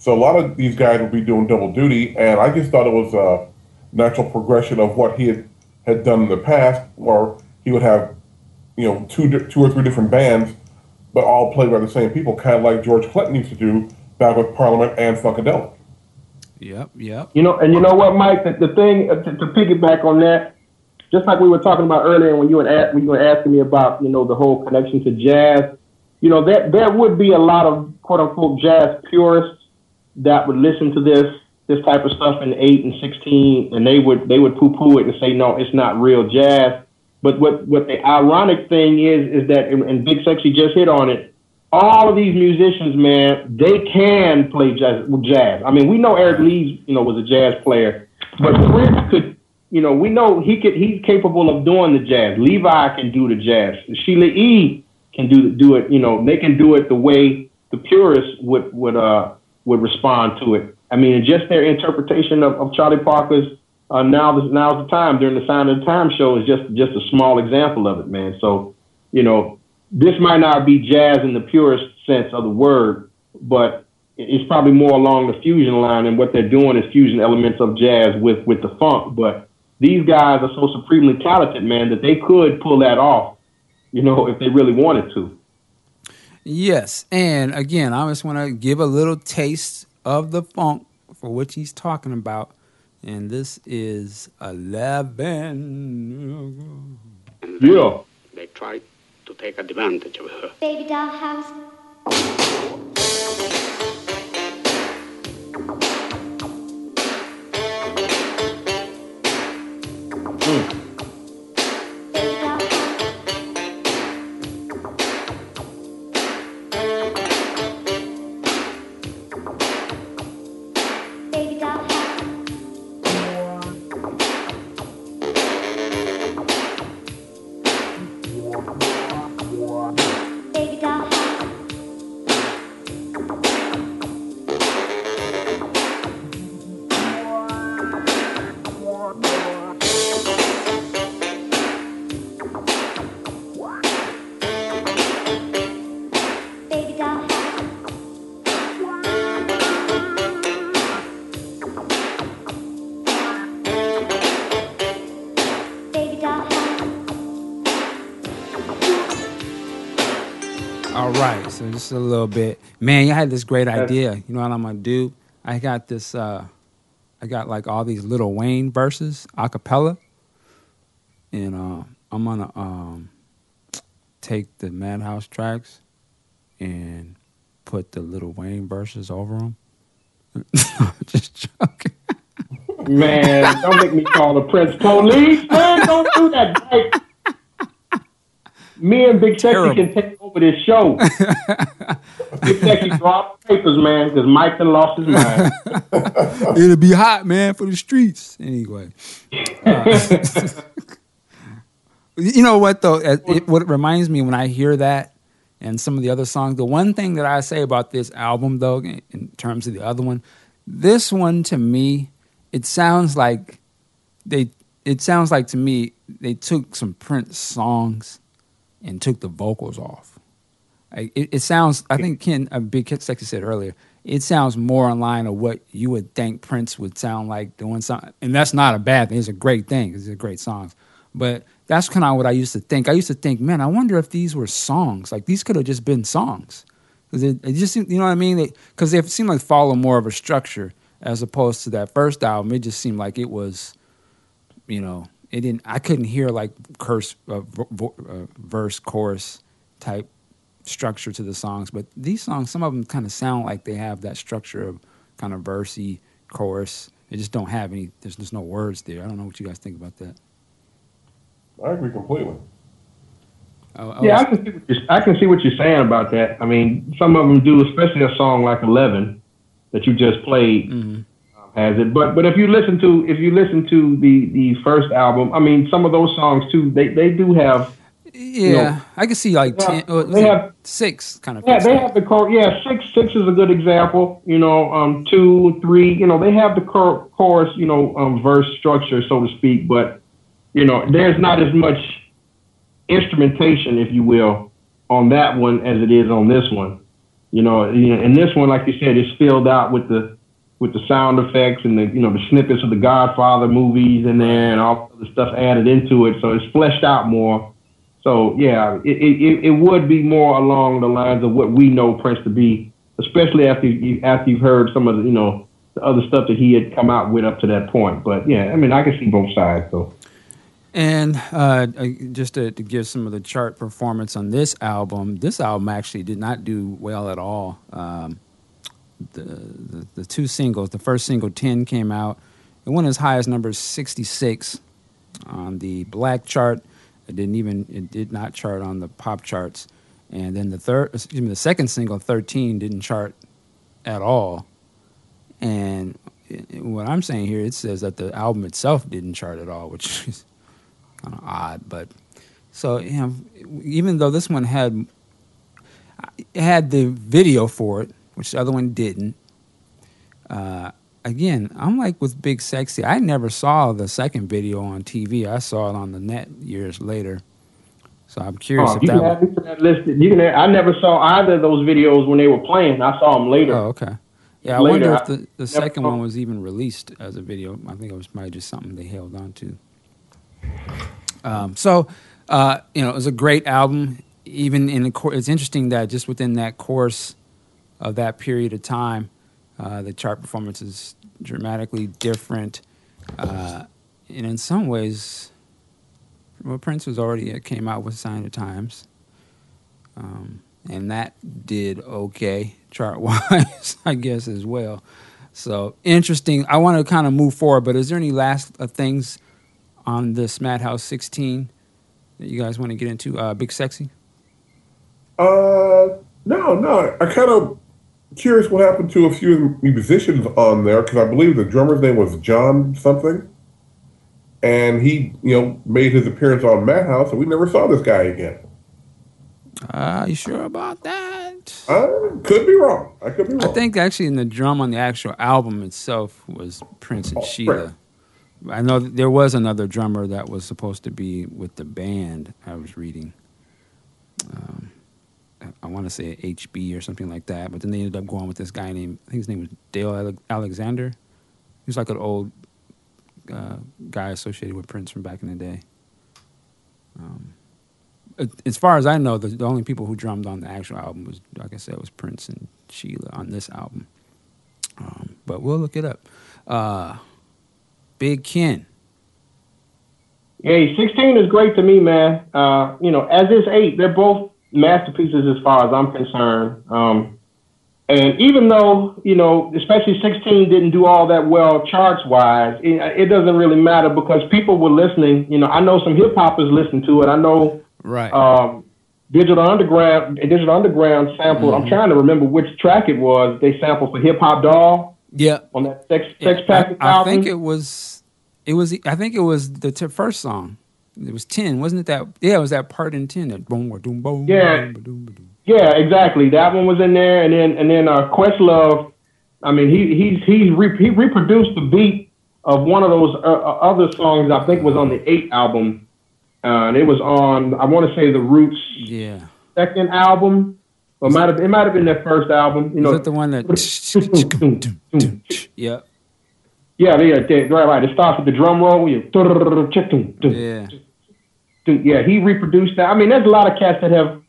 So a lot of these guys would be doing double duty. And I just thought it was a natural progression of what he had done in the past, where he would have two or three different bands, but all played by the same people, kind of like George Clinton used to do back with Parliament and Funkadelic. Yep. And you know what, Mike? The thing to piggyback on that, just like we were talking about earlier when you were asking me about the whole connection to jazz, there would be a lot of quote unquote jazz purists that would listen to this type of stuff in 8 and 16, and they would poo poo it and say no, it's not real jazz. But what the ironic thing is that, and Big Sexy just hit on it, all of these musicians, man, they can play jazz. I mean, we know Eric Leeds, was a jazz player, but Prince could, we know he's capable of doing the jazz. Levi can do the jazz. Sheila E can do it. They can do it the way the purists would respond to it. I mean, just their interpretation of Charlie Parker's Now's the time. During the Sign of the Times show is just a small example of it, man. So, you know, this might not be jazz in the purest sense of the word, but it's probably more along the fusion line, and what they're doing is fusing elements of jazz with the funk. But these guys are so supremely talented, man, that they could pull that off, you know, if they really wanted to. Yes, and again, I just want to give a little taste of the funk for which he's talking about, and this is 11. Yeah. They tried to take advantage of her. Baby dollhouse. Just a little bit, man. You had this great idea. You know what I'm gonna do? I got this. I got like all these Lil Wayne verses a cappella, and I'm gonna take the Madhouse tracks and put the Lil Wayne verses over them. I'm just joking. Man, don't make me call the Prince police. Man, don't do that, Mike. Me and Big Sexy can take over this show. Big Sexy dropped papers, man, because Mike done lost his mind. It'll be hot, man, for the streets. Anyway. You know what, though? What it reminds me when I hear that and some of the other songs, the one thing that I say about this album, though, in terms of the other one, this one, to me, it sounds like, to me, they took some Prince songs and took the vocals off. It sounds, I think Big Sexy said earlier, it sounds more in line of what you would think Prince would sound like doing something. And that's not a bad thing. It's a great thing. These are great songs. But that's kind of what I used to think. I used to think, man, I wonder if these were songs. Like, these could have just been songs. Because it just, you know what I mean? Because they seem like follow more of a structure as opposed to that first album. It just seemed like it was, you know, it didn't. I couldn't hear like verse, chorus type structure to the songs. But these songs, some of them kind of sound like they have that structure of kind of versey, chorus. They just don't have any. There's just no words there. I don't know what you guys think about that. I agree completely. Yeah, I can see what you're saying about that. I mean, some of them do, especially a song like 11 that you just played. Mm-hmm. Has it, but if you listen to the first album, I mean, some of those songs too, they do have, yeah, you know, I can see like six kind of things. Yeah, they have the six is a good example, you know, 2, 3, you know, they have the chorus, you know, verse structure, so to speak, but you know, there's not as much instrumentation, if you will, on that one as it is on this one, you know, and this one, like you said, is filled out with the sound effects and the, you know, the snippets of the Godfather movies in there and all the stuff added into it, so it's fleshed out more. So yeah, it would be more along the lines of what we know Prince to be, especially after you've heard some of the, you know, the other stuff that he had come out with up to that point. But yeah, I mean, I can see both sides. So, and just to give some of the chart performance on this album actually did not do well at all. The two singles, the first single 10 came out. It went as high as number 66 on the black chart. It did not chart on the pop charts. And then the second single 13 didn't chart at all. And what I'm saying here, it says that the album itself didn't chart at all, which is kind of odd. But so, you know, even though this one had the video for it, which the other one didn't. I again, I'm like with Big Sexy. I never saw the second video on TV. I saw it on the net years later. So I'm curious if that was listed. I never saw either of those videos when they were playing. I saw them later. Oh, okay. Yeah, I wonder if the second one was even released as a video. I think it was probably just something they held on to. It was a great album. Even in the it's interesting that just within that course of that period of time, the chart performance is dramatically different, and in some ways, well, Prince was already came out with "Sign of the Times," and that did okay chart-wise, I guess, as well. So interesting. I want to kind of move forward, but is there any last things on this Madhouse 16 that you guys want to get into? Big Sexy. No. I kind of curious what happened to a few of the musicians on there, because I believe the drummer's name was John something. And he, made his appearance on Madhouse, and we never saw this guy again. You sure about that? I could be wrong. I think actually in the drum on the actual album itself was Prince and Sheila. Right. I know there was another drummer that was supposed to be with the band I was reading. I want to say HB or something like that, but then they ended up going with this guy named, I think his name was Dale Alexander. He was like an old... guy associated with Prince from back in the day. As far as I know, the only people who drummed on the actual album was, like I said, was Prince and Sheila on this album. But we'll look it up. Big Ken. Hey, 16 is great to me, man. As is 8, they're both masterpieces as far as I'm concerned. And even though, especially 16 didn't do all that well charts-wise, it doesn't really matter because people were listening. I know some hip-hoppers listened to it. I know right. Digital Underground sampled. Mm-hmm. I'm trying to remember which track it was. They sampled for Hip Hop Doll. Yeah. On that Sex Packet album. I think it was the first song. It was 10, wasn't it? It was that part in 10. That boom, boom, boom, yeah. Boom, boom. Yeah, exactly. That one was in there, and then Questlove. I mean, he reproduced the beat of one of those other songs. I think was on the 8 album, and it was on I want to say the Roots second album, or it might have been their first album. Is that the one that? Yeah. Right. It starts with the drum roll. Yeah. He reproduced that. I mean, there's a lot of cats that have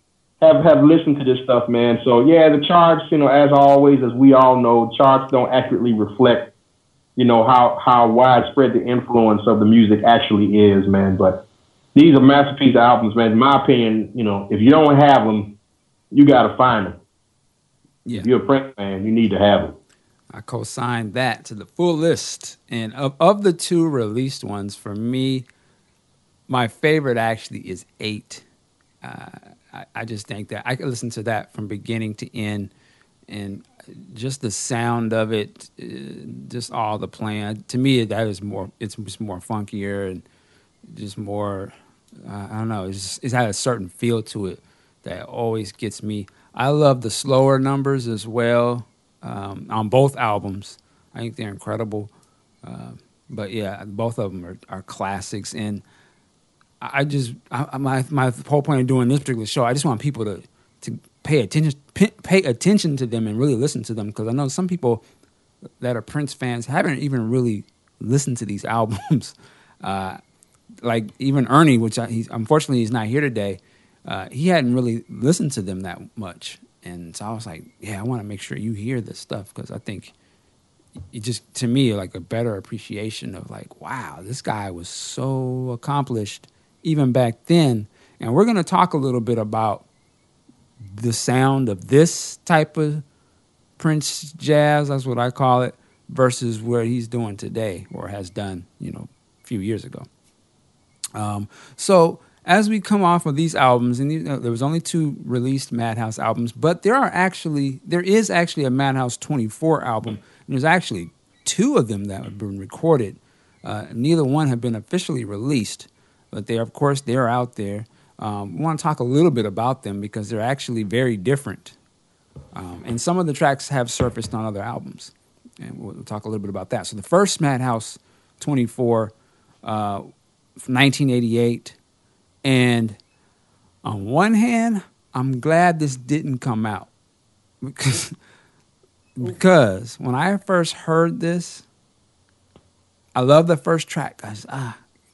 listened to this stuff, man. So, yeah, the charts, as always, as we all know, charts don't accurately reflect, how widespread the influence of the music actually is, man. But these are masterpiece albums, man. In my opinion, if you don't have them, you got to find them. Yeah. If you're a Prince fan, you need to have them. I co-signed that to the full list. And of the two released ones, for me, my favorite actually is 8. I just think that I could listen to that from beginning to end, and just the sound of it, just all the playing. To me, that is more. It's just more funkier and just more. I don't know. It's had a certain feel to it that always gets me. I love the slower numbers as well on both albums. I think they're incredible. But yeah, both of them are classics and. My whole point of doing this particular show, I just want people to pay attention to them and really listen to them, because I know some people that are Prince fans haven't even really listened to these albums. Like even Ernie, which unfortunately he's not here today, he hadn't really listened to them that much. And so I was like, yeah, I want to make sure you hear this stuff, because I think it just, to me, like a better appreciation of like, wow, this guy was so accomplished even back then. And we're going to talk a little bit about the sound of this type of Prince jazz, that's what I call it, versus what he's doing today or has done, a few years ago. So as we come off of these albums, and there was only 2 released Madhouse albums, but there is actually a Madhouse 24 album. And there's actually 2 of them that have been recorded. Neither one have been officially released. But they're out there. We want to talk a little bit about them because they're actually very different. And some of the tracks have surfaced on other albums. And we'll talk a little bit about that. So the first Madhouse 24, 1988. And on one hand, I'm glad this didn't come out. Because when I first heard this, I love the first track. I was,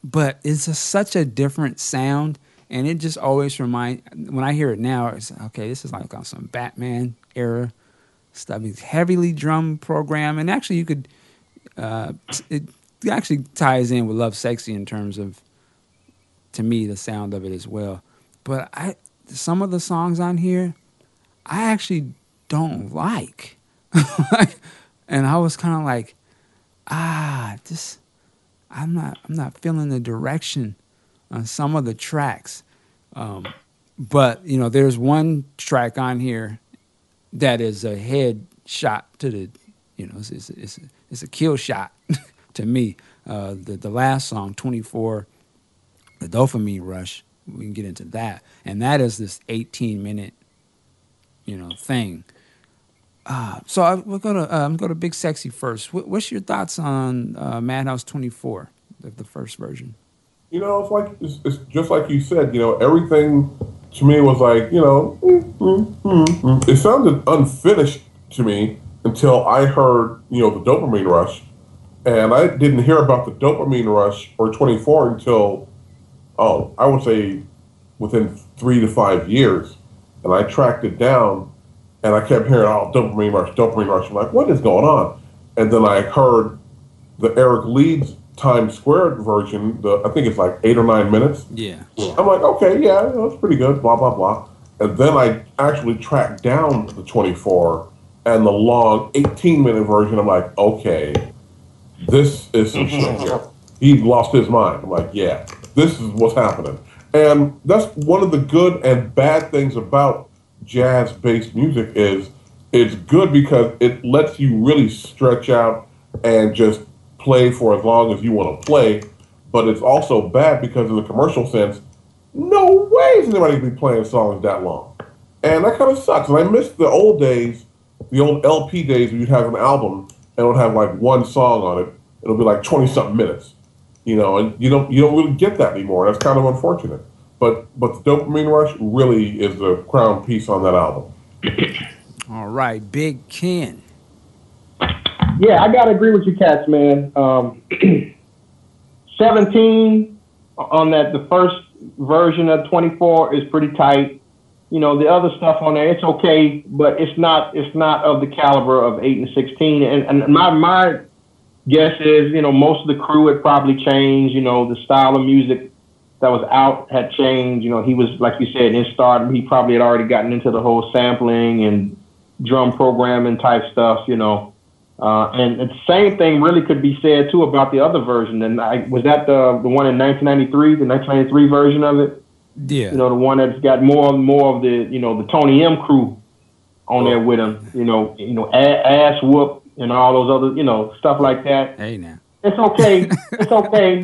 but it's such a different sound. And it just always reminds, when I hear it now, it's okay, this is like on some Batman era stuff. It's heavily drum program. And actually, you could, it actually ties in with Love Sexy in terms of, to me, the sound of it as well. But some of the songs on here, I actually don't like. And I was kind of like, I'm not feeling the direction on some of the tracks. But, you know, there's one track on here that is a head shot to the, you know, it's a kill shot to me. The last song, 24, The Dopamine Rush, we can get into that. And that is this 18-minute, you know, thing. So we'll go to, I'm going to go to Big Sexy first. What's your thoughts on Madhouse 24, the first version? You know, it's like it's just like you said. You know, everything to me was like, you know, it sounded unfinished to me until I heard, you know, The Dopamine Rush, and I didn't hear about The Dopamine Rush or 24 until, I would say, within 3 to 5 years, and I tracked it down. And I kept hearing, dopamine rush. I'm like, what is going on? And then I heard the Eric Leeds Times Square version, I think it's like 8 or 9 minutes. Yeah. I'm like, okay, yeah, that's pretty good, blah, blah, blah. And then I actually tracked down the 24 and the long 18-minute version. I'm like, okay, this is some shit here. He lost his mind. I'm like, yeah, this is what's happening. And that's one of the good and bad things about jazz-based music is it's good because it lets you really stretch out and just play for as long as you want to play, but it's also bad because in the commercial sense, no way is anybody going to be playing songs that long. And that kind of sucks. And I miss the old days, the old LP days where you'd have an album and it would have like one song on it. It'll be like 20-something minutes, you know, and you don't really get that anymore. That's kind of unfortunate. But The Dopamine Rush really is the crown piece on that album. All right, Big Ken. Yeah, I got to agree with you cats, man. 17 on that, the first version of 24 is pretty tight. You know, the other stuff on there, it's okay, but it's not of the caliber of 8 and 16. And my guess is, you know, most of the crew had probably changed, you know, the style of music that was out had changed. You know, he was, like you said, in stardom, he probably had already gotten into the whole sampling and drum programming type stuff, you know. And the same thing really could be said, too, about the other version. And was that the one in 1993, the 1993 version of it? Yeah. You know, the one that's got more and more of the, you know, the Tony M crew on there with him, you know, ass whoop and all those other, you know, stuff like that. Hey, now. It's okay,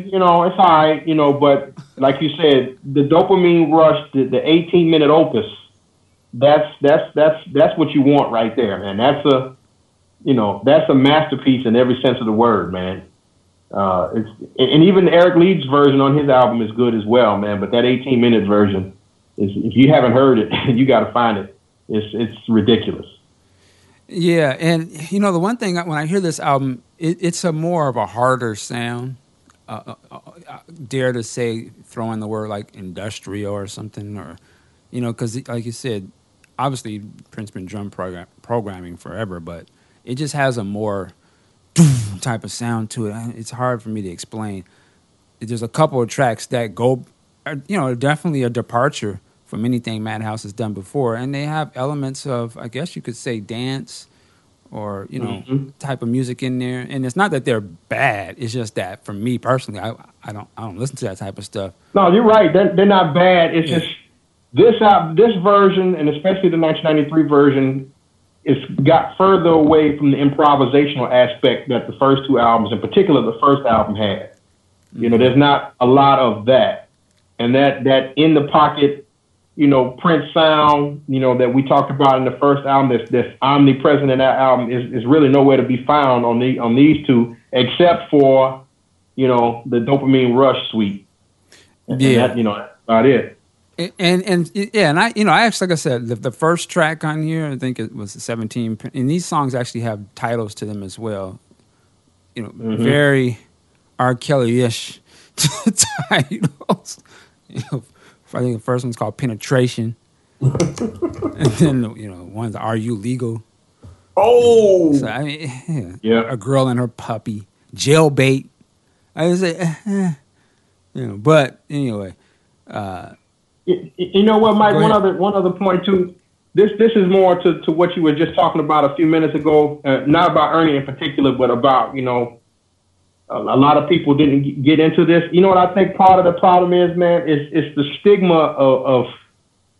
you know, it's all right, you know, but like you said, The Dopamine Rush, the 18-minute opus, that's what you want right there, man. That's a masterpiece in every sense of the word, man. And even Eric Leeds' version on his album is good as well, man, but that 18-minute version, if you haven't heard it, you got to find it. It's ridiculous. Yeah, and you know the one thing when I hear this album, it's a more of a harder sound. I dare to say, throw in the word like industrial or something, or you know, because like you said, obviously Prince been drum programming forever, but it just has a more type of sound to it. It's hard for me to explain. There's a couple of tracks that go, you know, definitely a departure from anything Madhouse has done before, and they have elements of, I guess you could say, dance or, you know, type of music in there. And it's not that they're bad; it's just that for me personally, I don't listen to that type of stuff. No, you're right; they're not bad. It's just this version, and especially the 1993 version, it's got further away from the improvisational aspect that the first two albums, in particular the first album, had. You know, there's not a lot of that, and that in the pocket you know, Prince sound, you know, that we talked about in the first album, that's omnipresent in that album is really nowhere to be found on the on these two, except for, you know, the Dopamine Rush suite. And, yeah, that, you know, that's about it. And yeah, and I, you know, I actually, like I said, the first track on here, I think it was 17, and these songs actually have titles to them as well. You know, mm-hmm. very R. Kelly-ish titles. You know, I think the first one's called Penetration. And then, you know, one's Are You Legal? Oh! So, I mean, yeah. A Girl and Her Puppy. Jailbait. I was like, you know, but anyway. You know what, Mike? One other point, too. This is more to what you were just talking about a few minutes ago, not about Ernie in particular, but about, you know, a lot of people didn't get into this. You know what I think part of the problem is, man? It's the stigma of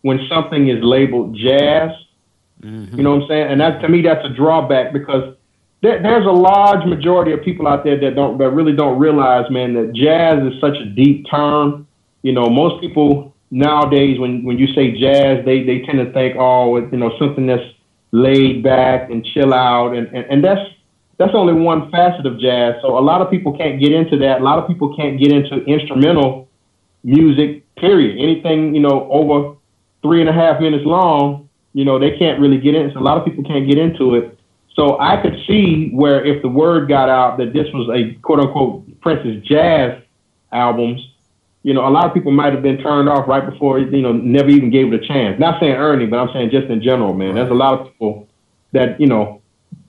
when something is labeled jazz. Mm-hmm. You know what I'm saying? And that, to me, that's a drawback, because there's a large majority of people out there that really don't realize, man, that jazz is such a deep term. You know, most people nowadays, when you say jazz, they tend to think, oh, you know, something that's laid back and chill out, and that's only one facet of jazz. So a lot of people can't get into that. A lot of people can't get into instrumental music, period. Anything, you know, over 3.5 minutes long, you know, they can't really get in. So a lot of people can't get into it. So I could see where if the word got out that this was a quote-unquote Prince's jazz albums, you know, a lot of people might have been turned off right before, you know, never even gave it a chance. Not saying Ernie, but I'm saying just in general, man. There's a lot of people that, you know,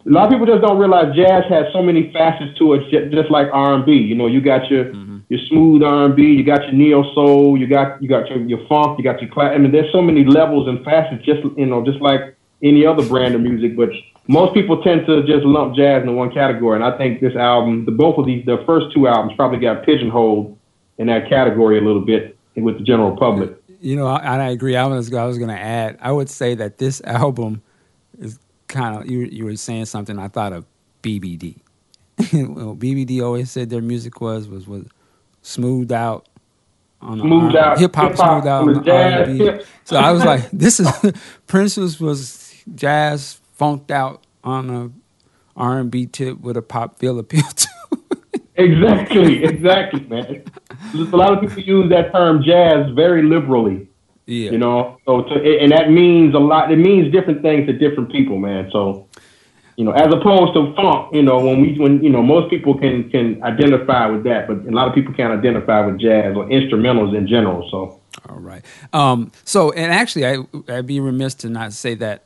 a lot of people just don't realize jazz has so many facets to it, just like R&B. You know, you got your mm-hmm. your smooth R&B, you got your neo soul, you got your funk, you got your class. I mean, there's so many levels and facets, just, you know, just like any other brand of music. But most people tend to just lump jazz into one category. And I think this album, the first two albums, probably got pigeonholed in that category a little bit with the general public. You know, and I agree. I was going to add, I would say that this album is kind of, you were saying something, I thought of BBD. Well, BBD always said their music was smoothed out on the hip-hop, smoothed out on the R&B. So I was like, this is Prince was jazz funked out on a R&B tip with a pop feel appeal to it. Exactly, man. A lot of people use that term jazz very liberally. Yeah, you know, and that means a lot. It means different things to different people, man. So, you know, as opposed to funk, you know, when you know, most people can identify with that, but a lot of people can't identify with jazz or instrumentals in general. So, all right. So, and actually, I'd be remiss to not say that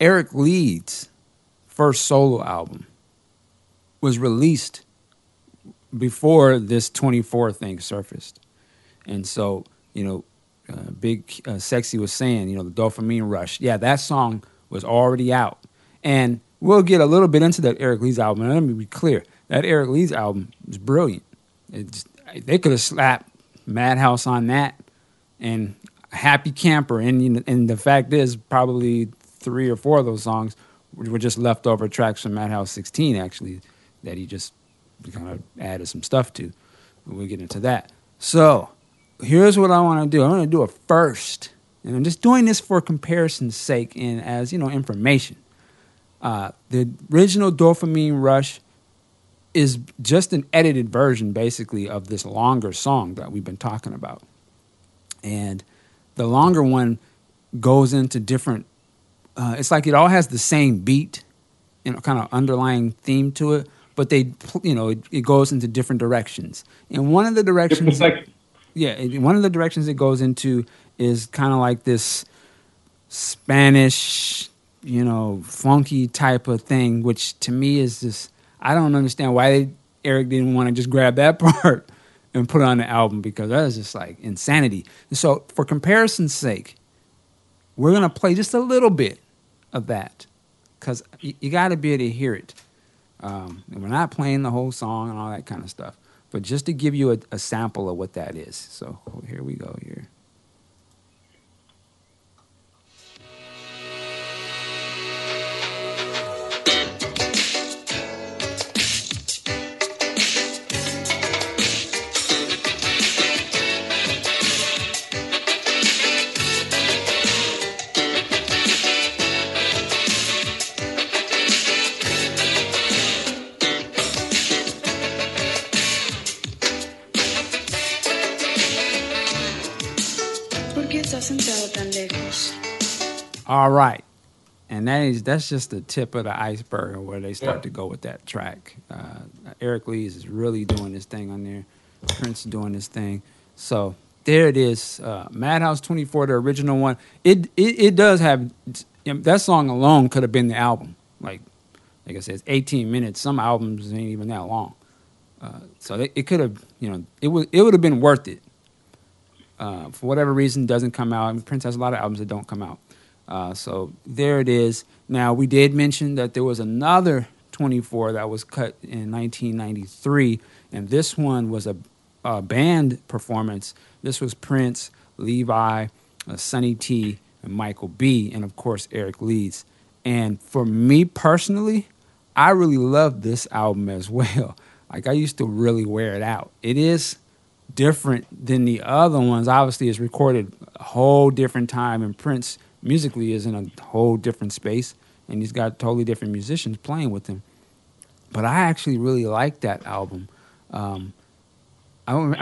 Eric Leeds' first solo album was released before this 24 thing surfaced, and so, you know, Big Sexy was saying, you know, the Dopamine Rush. Yeah, that song was already out. And we'll get a little bit into that Eric Leeds album. And let me be clear. That Eric Leeds album is brilliant. They could have slapped Madhouse on that and Happy Camper. And the fact is, probably 3 or 4 of those songs were just leftover tracks from Madhouse 16, actually, that he just kind of added some stuff to. We'll get into that. So here's what I want to do. I want to do a first, and I'm just doing this for comparison's sake and as, you know, information. The original Dopamine Rush is just an edited version, basically, of this longer song that we've been talking about. And the longer one goes into different... it's like it all has the same beat, you know, kind of underlying theme to it, but they, you know, it goes into different directions. And one of the directions... Yeah, one of the directions it goes into is kind of like this Spanish, you know, funky type of thing, which to me is just, I don't understand why Eric didn't want to just grab that part and put it on the album, because that is just like insanity. And so for comparison's sake, we're going to play just a little bit of that, because you got to be able to hear it. And we're not playing the whole song and all that kind of stuff, but just to give you a sample of what that is. So here we go here. All right. And that's just the tip of the iceberg where they start to go with that track. Eric Leeds is really doing this thing on there. Prince doing this thing. So there it is. Madhouse 24, the original one. It does have... that song alone could have been the album. Like I said, it's 18 minutes. Some albums ain't even that long. So it could have... It would have been worth it. For whatever reason, doesn't come out. I mean, Prince has a lot of albums that don't come out. So there it is. Now, we did mention that there was another 24 that was cut in 1993, and this one was a band performance. This was Prince, Levi, Sonny T, and Michael B, and, of course, Eric Leeds. And for me personally, I really love this album as well. Like, I used to really wear it out. It is different than the other ones. Obviously, it's recorded a whole different time, and Prince... musically is in a whole different space, and he's got totally different musicians playing with him. But I actually really like that album. I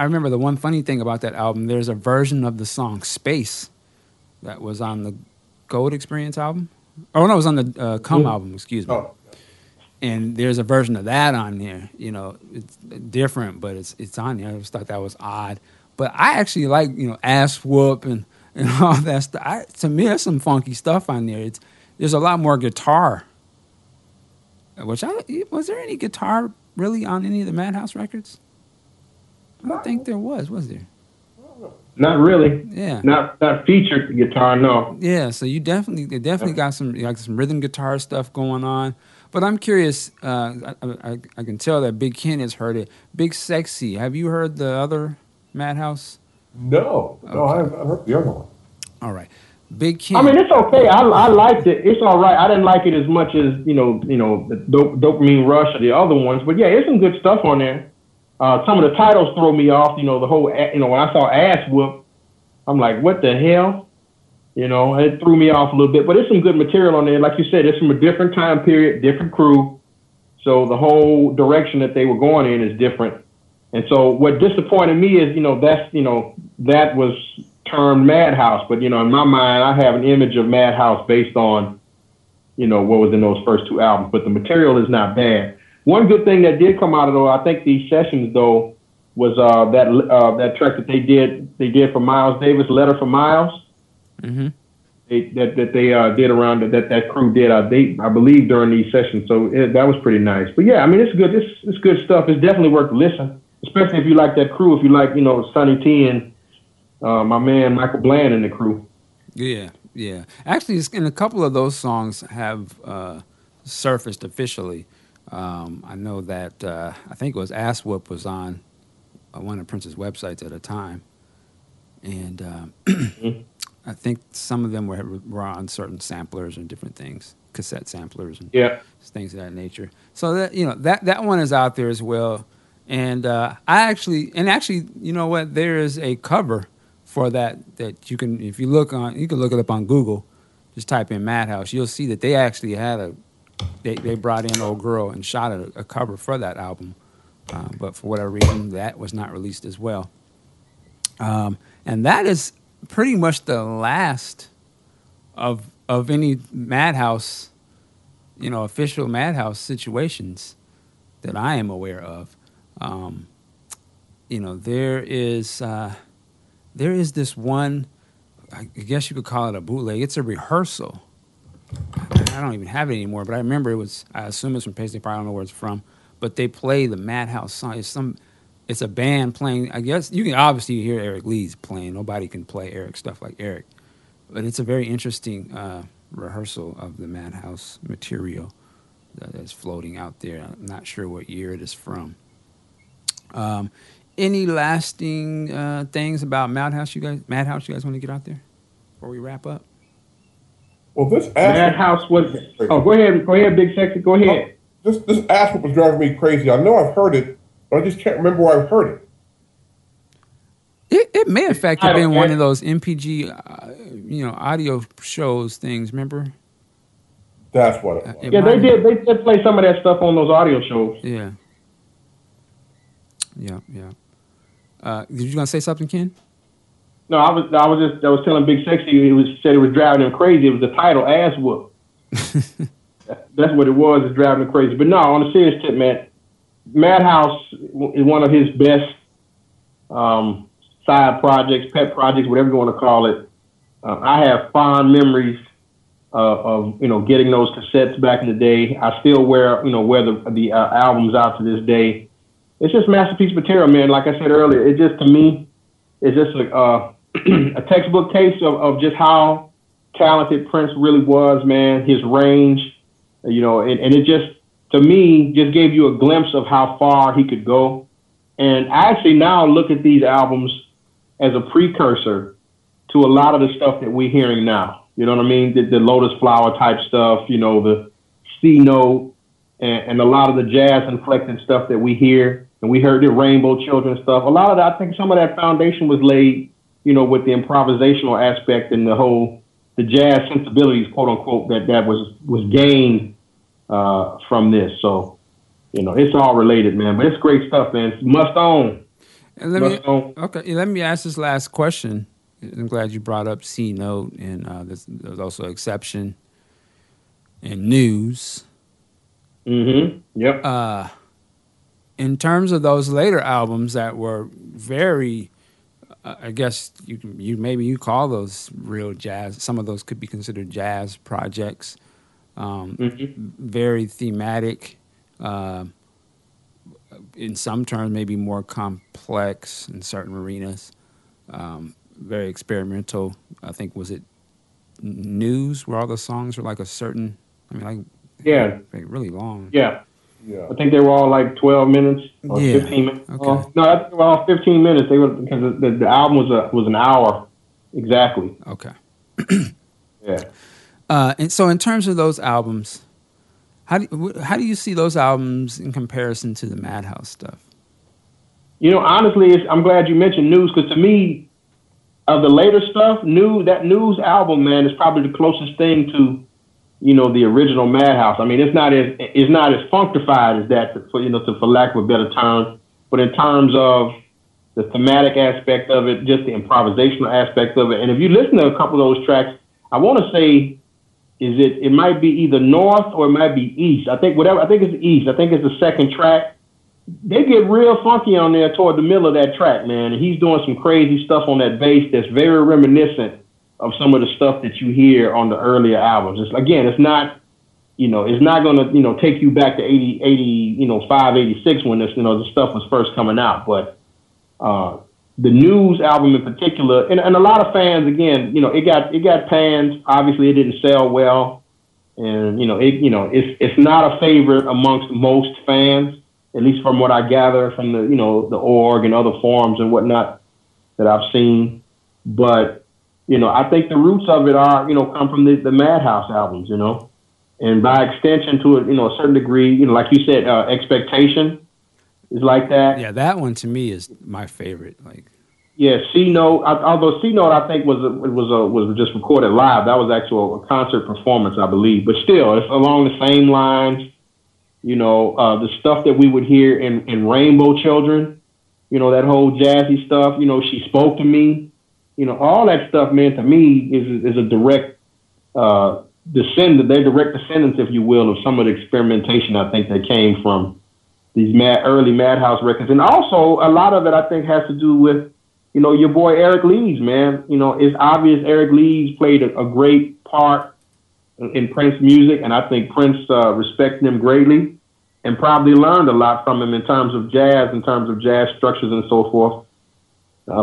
remember the one funny thing about that album, there's a version of the song Space that was on the Gold Experience album. Oh, no, it was on the Come album, excuse me. Oh. And there's a version of that on there. It's different, but it's on there. I just thought that was odd. But I actually like, Ass Whoop and all that stuff. To me, there's some funky stuff on there. There's a lot more guitar. Was there any guitar really on any of the Madhouse records? I don't think there was there? Not really. Yeah. Not featured guitar, no. Yeah, so you definitely got some rhythm guitar stuff going on. But I'm curious, I can tell that Big Ken has heard it. Big Sexy, have you heard the other Madhouse? No, I haven't heard the other one. All right, Big Ken. I mean, it's okay. I liked it. It's all right. I didn't like it as much as the Dopamine Rush or the other ones. But yeah, there's some good stuff on there. Some of the titles throw me off. The whole when I saw Ass Whoop, I'm like, what the hell? It threw me off a little bit. But there's some good material on there. Like you said, it's from a different time period, different crew. So the whole direction that they were going in is different. And so what disappointed me is, that was termed Madhouse. But, in my mind, I have an image of Madhouse based on, what was in those first two albums. But the material is not bad. One good thing that did come out of, though, I think these sessions, though, was that track that they did for Miles Davis, Letter for Miles. Mm-hmm. That crew did, I believe, during these sessions. So that was pretty nice. But, yeah, I mean, it's good. It's good stuff. It's definitely worth listening. Especially if you like that crew, if you like, Sonny T and my man Michael Bland and the crew. Yeah, yeah. Actually, and a couple of those songs have surfaced officially. I know that I think it was Ass Whoop was on one of Prince's websites at a time. And I think some of them were on certain samplers and different things. Cassette samplers and things of that nature. So, that one is out there as well. And you know what? There is a cover for that you can, if you can look it up on Google. Just type in Madhouse. You'll see that they actually had they brought in Old Girl and shot a cover for that album. But for whatever reason, that was not released as well. And that is pretty much the last of any Madhouse, official Madhouse situations that I am aware of. There is this one, I guess you could call it a bootleg. It's a rehearsal. I don't even have it anymore, but I remember I assume it's from Paisley Park. I don't know where it's from, but they play the Madhouse song. It's a band playing, I guess you can obviously hear Eric Leeds playing. Nobody can play Eric stuff like Eric, but it's a very interesting, rehearsal of the Madhouse material that's floating out there. I'm not sure what year it is from. Any lasting things about Madhouse you guys want to get out there before we wrap up? Well, this Madhouse was... Oh, go ahead, Big Sexy, go ahead. Oh, this ass whoop was driving me crazy. I know I've heard it, but I just can't remember where I've heard it. It may, in fact, have been one of those MPG, audio shows things. Remember? That's what it was. They did play some of that stuff on those audio shows. Yeah. Yeah. Did you gonna say something, Ken? No, I was telling Big Sexy it was driving him crazy. It was the title, Ass Whoop. That's what it was. It's driving him crazy. But no, on a serious tip, man, Madhouse is one of his best side projects, pet projects, whatever you want to call it. I have fond memories of getting those cassettes back in the day. I still wear the albums out to this day. It's just masterpiece material, man. Like I said earlier, it just, to me, it's just a textbook case of just how talented Prince really was, man. His range, and it just, to me, just gave you a glimpse of how far he could go. And I actually now look at these albums as a precursor to a lot of the stuff that we're hearing now. You know what I mean? The Lotus Flower type stuff, the C-Note, and a lot of the jazz inflected stuff that we hear. And we heard the Rainbow Children stuff. A lot of that, I think some of that foundation was laid, with the improvisational aspect and the jazz sensibilities, quote unquote, that was gained from this. So, it's all related, man. But it's great stuff, man. It's must own. And let me ask this last question. I'm glad you brought up C-Note, and there's also Exception and News. Mm-hmm. Yep. In terms of those later albums that were very, I guess you call those real jazz. Some of those could be considered jazz projects. Very thematic, in some terms maybe more complex in certain arenas. Very experimental. I think, was it News, where all the songs were like a certain? Really long. Yeah. Yeah. I think they were all like 12 minutes or 15 minutes. Okay. No, I think they were all 15 minutes. They were, because the album was an hour exactly. Okay. Yeah. And so in terms of those albums, how do you see those albums in comparison to the Madhouse stuff? Honestly, I'm glad you mentioned News, because to me, of the later stuff, that News album, man, is probably the closest thing to the original Madhouse. I mean, it's not as funkified as that, for lack of a better term. But in terms of the thematic aspect of it, just the improvisational aspect of it, and if you listen to a couple of those tracks, I want to say, it might be either North or it might be East. I think it's East. I think it's the second track. They get real funky on there toward the middle of that track, man. And he's doing some crazy stuff on that bass that's very reminiscent of some of the stuff that you hear on the earlier albums. It's not going to take you back to 85, 86 when this, the stuff was first coming out. But the News album in particular, and a lot of fans, again, it got panned. Obviously, it didn't sell well. And, it's not a favorite amongst most fans, at least from what I gather from the org and other forums and whatnot that I've seen. But, I think the roots of it are, come from the Madhouse albums, and by extension to a certain degree, like you said, Expectation is like that. Yeah, that one to me is my favorite. C-Note. Although C-Note, I think was just recorded live. That was actual a concert performance, I believe. But still, it's along the same lines. The stuff that we would hear in Rainbow Children. That whole jazzy stuff. She Spoke to Me. All that stuff, man, to me is a direct descendant. They're direct descendants, if you will, of some of the experimentation, I think, that came from these early Madhouse records. And also, a lot of it, I think, has to do with, your boy Eric Leeds, man. It's obvious Eric Leeds played a great part in Prince's music, and I think Prince respected him greatly and probably learned a lot from him in terms of jazz structures and so forth.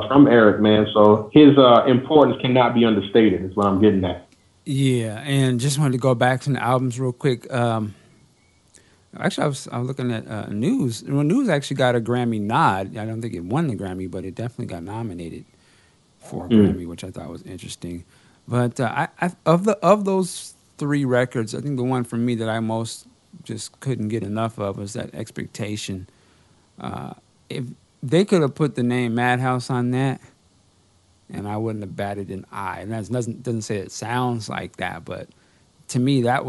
From Eric, man. So his importance cannot be understated, is what I'm getting at. Yeah, and just wanted to go back to the albums real quick. Actually, I was looking at News. Well, News actually got a Grammy nod. I don't think it won the Grammy, but it definitely got nominated for a Grammy, which I thought was interesting. But of those three records, I think the one for me that I most just couldn't get enough of was that Expectation. If they could have put the name Madhouse on that, and I wouldn't have batted an eye. And that doesn't say it sounds like that, but to me, that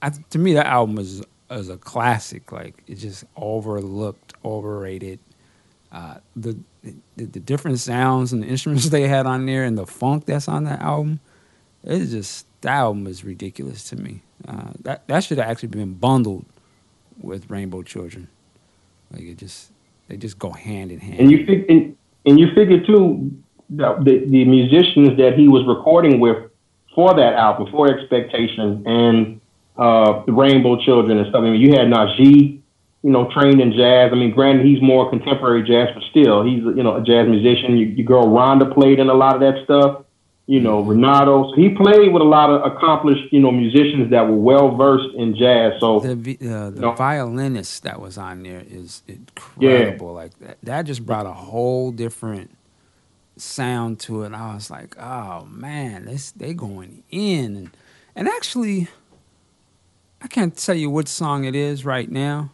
album was a classic. Like, it just overrated. the different sounds and the instruments they had on there and the funk that's on that album, it's just, that album is ridiculous to me. That should have actually been bundled with Rainbow Children. Like, it just, they just go hand in hand. And you figure too, the musicians that he was recording with for that album, for Expectation and the Rainbow Children and stuff. I mean, you had Najee, trained in jazz. I mean, granted, he's more contemporary jazz, but still, he's a jazz musician. Your girl Rhonda played in a lot of that stuff. Renato. So he played with a lot of accomplished, musicians that were well versed in jazz. So the violinist that was on there is incredible. Yeah. Like that just brought a whole different sound to it. I was like, oh man, they going in, and actually, I can't tell you what song it is right now.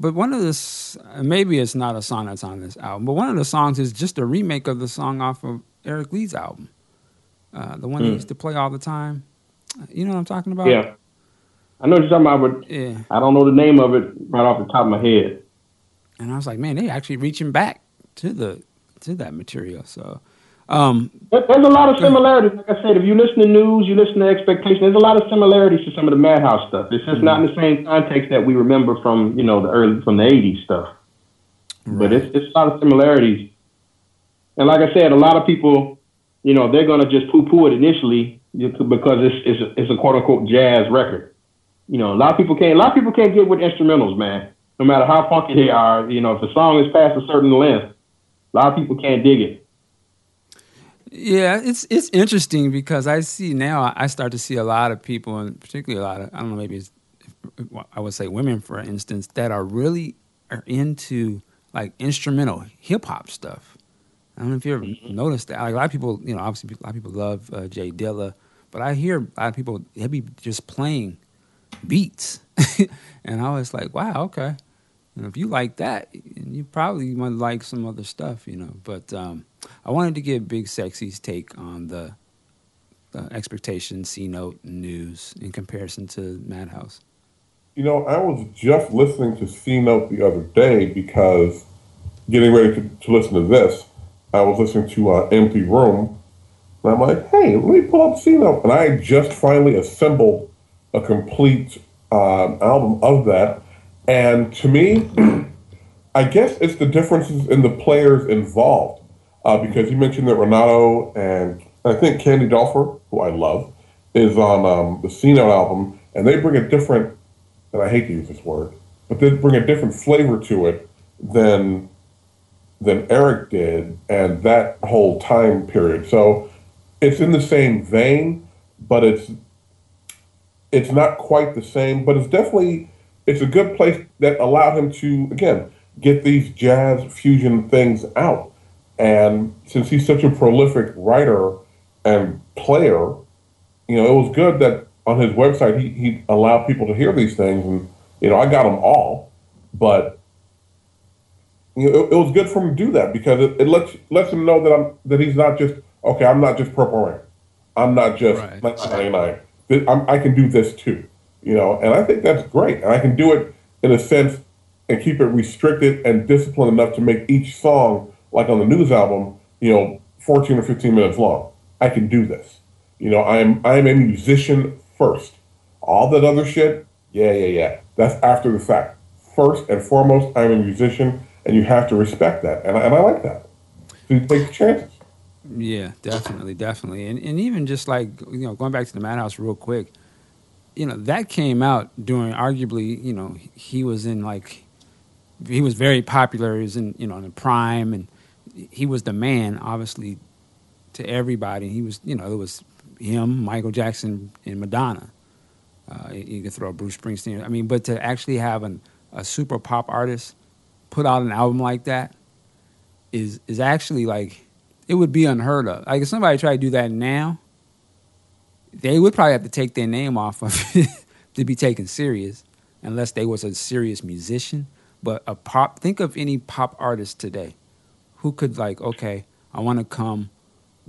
But one of the, maybe it's not a song that's on this album, but one of the songs is just a remake of the song off of Eric Leeds' album. The one he used to play all the time. You know what I'm talking about? Yeah. I know what you're talking about, but I don't know the name of it right off the top of my head. And I was like, man, they actually reaching back to that material. So there's a lot of similarities. Like I said, if you listen to News, you listen to Expectation, there's a lot of similarities to some of the Madhouse stuff. It's just not in the same context that we remember from, from the 80s stuff. Right. But it's a lot of similarities. And like I said, a lot of people, they're going to just poo-poo it initially because it's a quote-unquote jazz record. A lot of people can't get with instrumentals, man. No matter how funky they are, if the song is past a certain length, a lot of people can't dig it. Yeah, it's interesting because I start to see a lot of people, and particularly a lot of, I don't know, maybe it's, I would say women, for instance, that are into like instrumental hip hop stuff. I don't know if you ever noticed that. Like, a lot of people, obviously a lot of people love Jay Dilla, but I hear a lot of people, they'll be just playing beats. And I was like, wow, okay. If you like that, you probably might like some other stuff, But I wanted to get Big Sexy's take on the Expectation, C-Note, News in comparison to Madhouse. I was just listening to C-Note the other day because getting ready to listen to this, I was listening to Empty Room, and I'm like, hey, let me pull up C-Note. And I just finally assembled a complete album of that. And to me, I guess it's the differences in the players involved. Because you mentioned that Renato and I think Candy Dolfer, who I love, is on the C-Note album. And they bring a different, and I hate to use this word, but they bring a different flavor to it than Eric did and that whole time period. So it's in the same vein, but it's not quite the same. But it's definitely... It's a good place that allowed him to, again, get these jazz fusion things out. And since he's such a prolific writer and player, it was good that on his website he allowed people to hear these things. And, I got them all. But, it was good for him to do that because it lets him know that that he's not just, okay, I'm not just Purple Rain. I'm not just 1999. I can do this too. And I think that's great. And I can do it in a sense and keep it restricted and disciplined enough to make each song, like on the News album, 14 or 15 minutes long. I can do this. I'm a musician first. All that other shit, yeah. That's after the fact. First and foremost, I'm a musician, and you have to respect that. And I like that. So you take the chances. Yeah, definitely. And even just like, going back to the Madhouse real quick, that came out during arguably, he was in he was very popular. He was in, in the prime, and he was the man, obviously, to everybody. He was, it was him, Michael Jackson, and Madonna. You could throw Bruce Springsteen. I mean, but to actually have a super pop artist put out an album like that is actually it would be unheard of. Like, if somebody tried to do that now, they would probably have to take their name off of it to be taken serious, unless they was a serious musician. But think of any pop artist today who could I want to come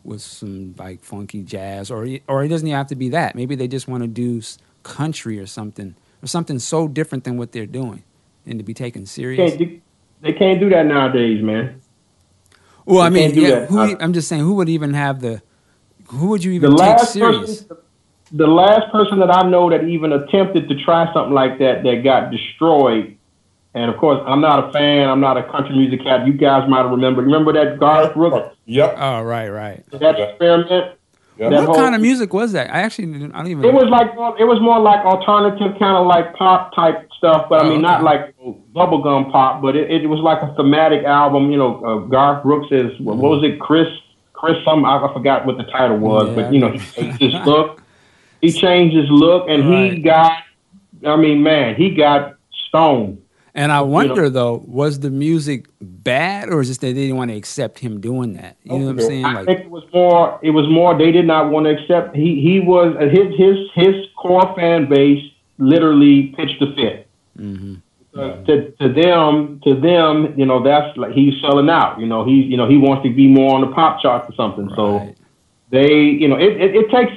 with some funky jazz, or it doesn't even have to be that. Maybe they just want to do country or something so different than what they're doing, and to be taken serious. They can't do that nowadays, man. Well, I mean, yeah, I'm just saying, who would even have the? Who would you even take serious? The last person that I know that even attempted to try something like that that got destroyed. And, of course, I'm not a fan. I'm not a country music cat. You guys might remember. Remember that Garth Brooks? Yep. Oh, right. That experiment? Yep. What kind of music was that? I don't even know. It was more like alternative, kind of like pop type stuff. But, I mean, not like bubblegum pop. But it was like a thematic album. You know, Garth Brooks is, what was it, Chris something? I forgot what the title was. Yeah, but, you know, he changed his look. And he got stoned. And I wonder, though, was the music bad, or is it that they didn't want to accept him doing that? You know what I'm saying? I think it was more they did not want to accept. He was, his core fan base literally pitched a fit. Mm-hmm. To them, you know, that's like he's selling out. You know, he wants to be more on the pop charts or something. Right. So they, you know, it takes.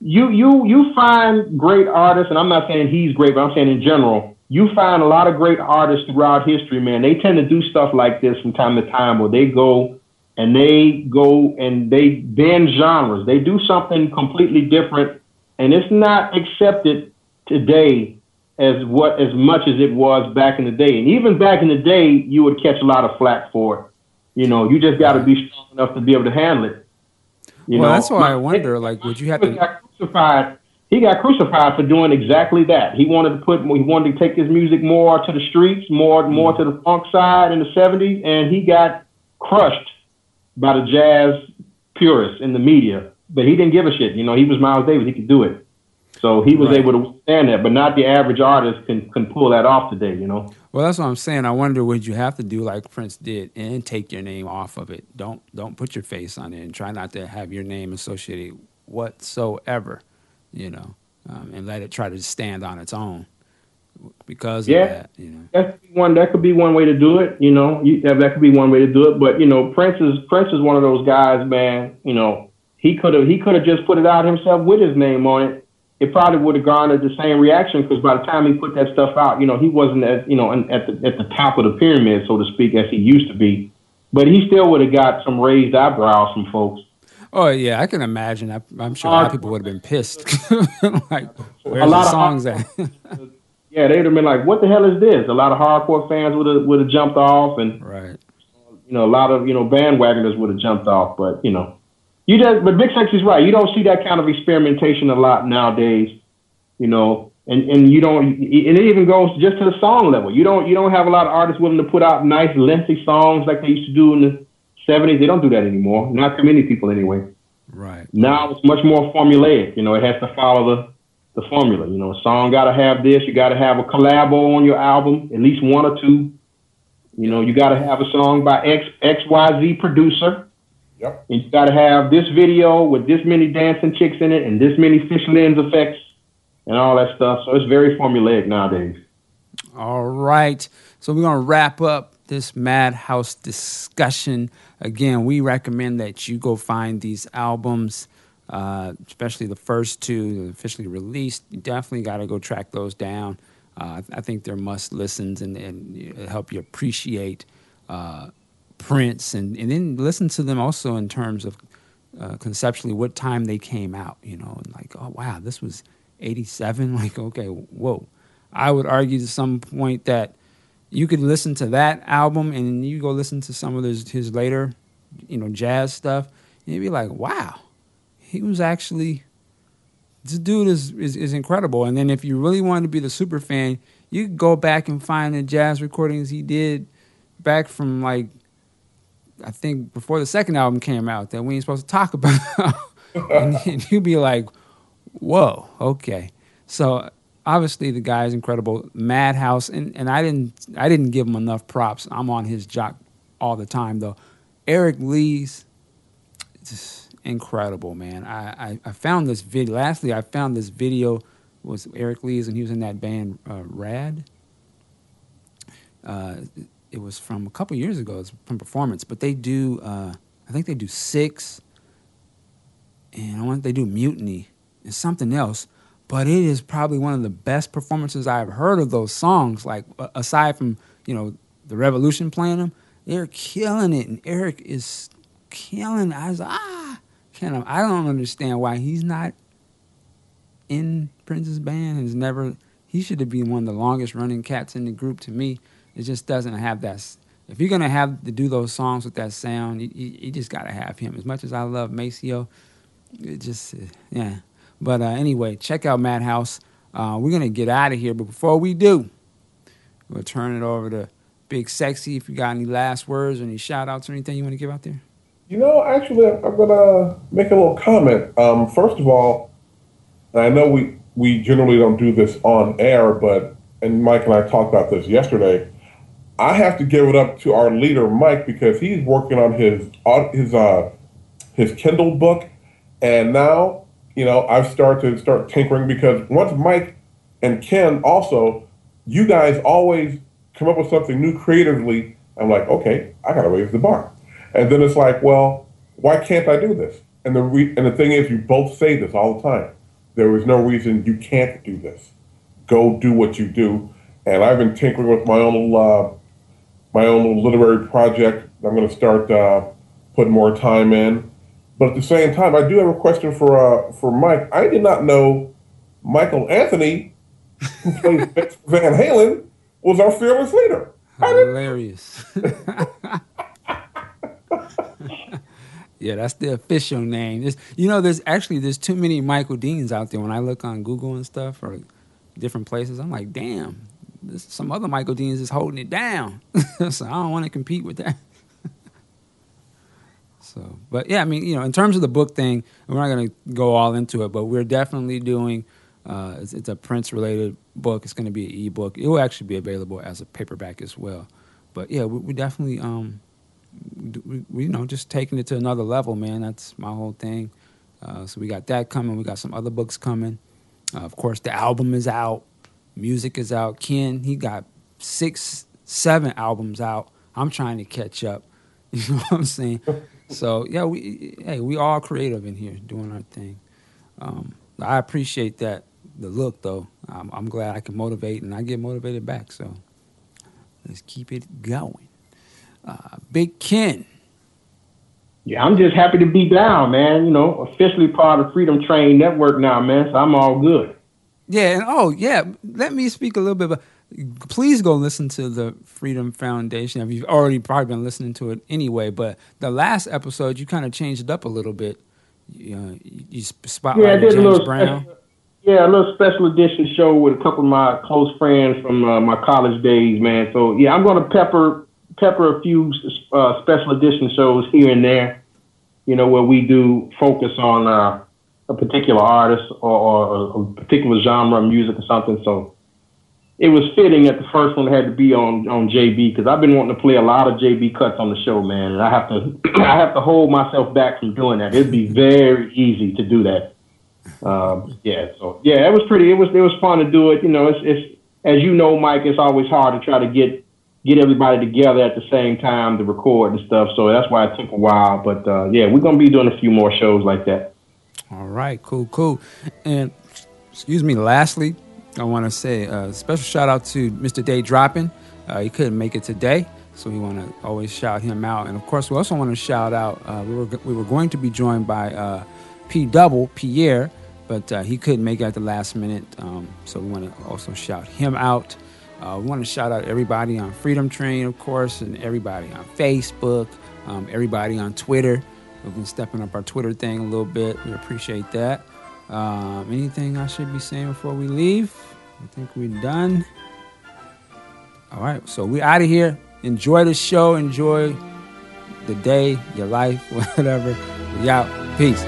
You find great artists, and I'm not saying he's great, but I'm saying in general. You find a lot of great artists throughout history, man. They tend to do stuff like this from time to time where they go and they bend genres. They do something completely different, and it's not accepted today as much as it was back in the day. And even back in the day, you would catch a lot of flack for it. You know, you just got to be strong enough to be able to handle it. You know? That's why I wonder, like, would you have to... He got crucified for doing exactly that. He wanted to take his music more to the streets, more to the funk side in the 70s, and he got crushed by the jazz purists in the media. But he didn't give a shit. You know, he was Miles Davis. He could do it. So he was able to withstand that, but not the average artist can pull that off today, you know? Well, that's what I'm saying. I wonder would you have to do like Prince did and take your name off of it. Don't put your face on it and try not to have your name associated whatsoever. You know, and let it try to stand on its own because of that. You know, that could be one way to do it. You know, that could be one way to do it. But you know, Prince is one of those guys, man. You know, he could have just put it out himself with his name on it. It probably would have garnered the same reaction because by the time he put that stuff out, you know, he wasn't at the top of the pyramid, so to speak, as he used to be. But he still would have got some raised eyebrows from folks. Oh, yeah, I can imagine. I'm sure a lot of people would have been pissed. Like, where's the songs at? Yeah, they'd have been like, what the hell is this? A lot of hardcore fans would have jumped off. And, you know, a lot of, you know, bandwagoners would have jumped off. But, you know, but Big Sexy's right. You don't see that kind of experimentation a lot nowadays, you know. And you don't, and it even goes just to the song level. You don't have a lot of artists willing to put out nice, lengthy songs like they used to do in the 70s, they don't do that anymore. Not too many people anyway. Right. Now it's much more formulaic. You know, it has to follow the formula. You know, a song got to have this. You got to have a collabo on your album, at least one or two. You know, you got to have a song by XYZ producer. Yep. And you got to have this video with this many dancing chicks in it and this many fish lens effects and all that stuff. So it's very formulaic nowadays. All right. So we're going to wrap up this Madhouse discussion. Again, we recommend that you go find these albums, especially the first two officially released. You definitely got to go track those down. I think they're must listens and help you appreciate Prince and then listen to them also in terms of conceptually what time they came out, you know, and like, oh, wow, this was 87. Like, okay, whoa. I would argue to some point that you could listen to that album and you go listen to some of his later, you know, jazz stuff, and you'd be like, wow, he was actually, this dude is incredible. And then if you really wanted to be the super fan, you could go back and find the jazz recordings he did back from like, I think before the second album came out that we ain't supposed to talk about. and you'd be like, whoa, okay. So obviously, the guy is incredible. Madhouse, and I didn't give him enough props. I'm on his jock all the time, though. Eric Leeds, just incredible, man. I found this video. Lastly, I found this video was Eric Leeds, and he was in that band Rad. It was from a couple years ago. It's from Performance, but they do. I think they do Six, and I want they do Mutiny and something else. But it is probably one of the best performances I've heard of those songs, like aside from, you know, the Revolution playing them, they're killing it, and Eric is killing it. I was like, I don't understand why he's not in Prince's band. He's never. He should have been one of the longest running cats in the group. To me, it just doesn't have that. If you're gonna have to do those songs with that sound, you just gotta have him. As much as I love Maceo, it just yeah. But anyway, check out Madhouse. We're gonna get out of here, but before we do, we'll turn it over to Big Sexy. If you got any last words or any shout outs or anything you want to give out there? You know, actually, I'm gonna make a little comment. First of all, I know we generally don't do this on air, but and Mike and I talked about this yesterday. I have to give it up to our leader, Mike, because he's working on his Kindle book, and now you know I've started tinkering because once Mike and Ken also, you guys always come up with something new creatively. I'm like, okay, I gotta raise the bar, and then it's like, well, why can't I do this? And the thing is, you both say this all the time. There is no reason you can't do this. Go do what you do, and I've been tinkering with my own little. My own literary project. I'm going to start putting more time in, but at the same time, I do have a question for Mike. I did not know Michael Anthony, who plays Van Halen, was our fearless leader. Hilarious. Yeah, that's the official name. There's too many Michael Deans out there. When I look on Google and stuff or different places, I'm like, damn. Some other Michael Deans is holding it down. So I don't want to compete with that. So, but yeah, I mean, you know, in terms of the book thing, we're not going to go all into it, but we're definitely doing, it's a Prince-related book. It's going to be an e-book. It will actually be available as a paperback as well. But yeah, we definitely, just taking it to another level, man. That's my whole thing. So we got that coming. We got some other books coming. Of course, the album is out. Music is out. Ken, he got 6, 7 albums out. I'm trying to catch up. You know what I'm saying? So, yeah, we all creative in here doing our thing. I appreciate that, the look, though. I'm glad I can motivate, and I get motivated back. So let's keep it going. Big Ken. Yeah, I'm just happy to be down, man. You know, officially part of Freedom Train Network now, man, so I'm all good. Yeah, and let me speak a little bit about, please go listen to the Freedom Foundation. I mean, you've already probably been listening to it anyway, but the last episode, you kind of changed it up a little bit. You spotlighted James Brown. A little special edition show with a couple of my close friends from my college days, man. So, yeah, I'm going to pepper a few special edition shows here and there, you know, where we do focus on... a particular artist or a particular genre of music or something. So it was fitting that the first one had to be on JB because I've been wanting to play a lot of JB cuts on the show, man. And I have to hold myself back from doing that. It'd be very easy to do that. It was pretty. It was fun to do it. You know, it's as you know, Mike. It's always hard to try to get everybody together at the same time to record and stuff. So that's why it took a while. But we're gonna be doing a few more shows like that. All right, cool. And excuse me, lastly, I want to say a special shout out to Mr. Day Droppin'. He couldn't make it today, so we want to always shout him out. And of course, we also want to shout out, we were going to be joined by Pierre, but he couldn't make it at the last minute. So we want to also shout him out. We want to shout out everybody on Freedom Train, of course, and everybody on Facebook, everybody on Twitter. We've been stepping up our Twitter thing a little bit. We appreciate that. Anything I should be saying before we leave? I think we're done. All right, so we're out of here. Enjoy the show. Enjoy the day, your life, whatever. We out. Peace.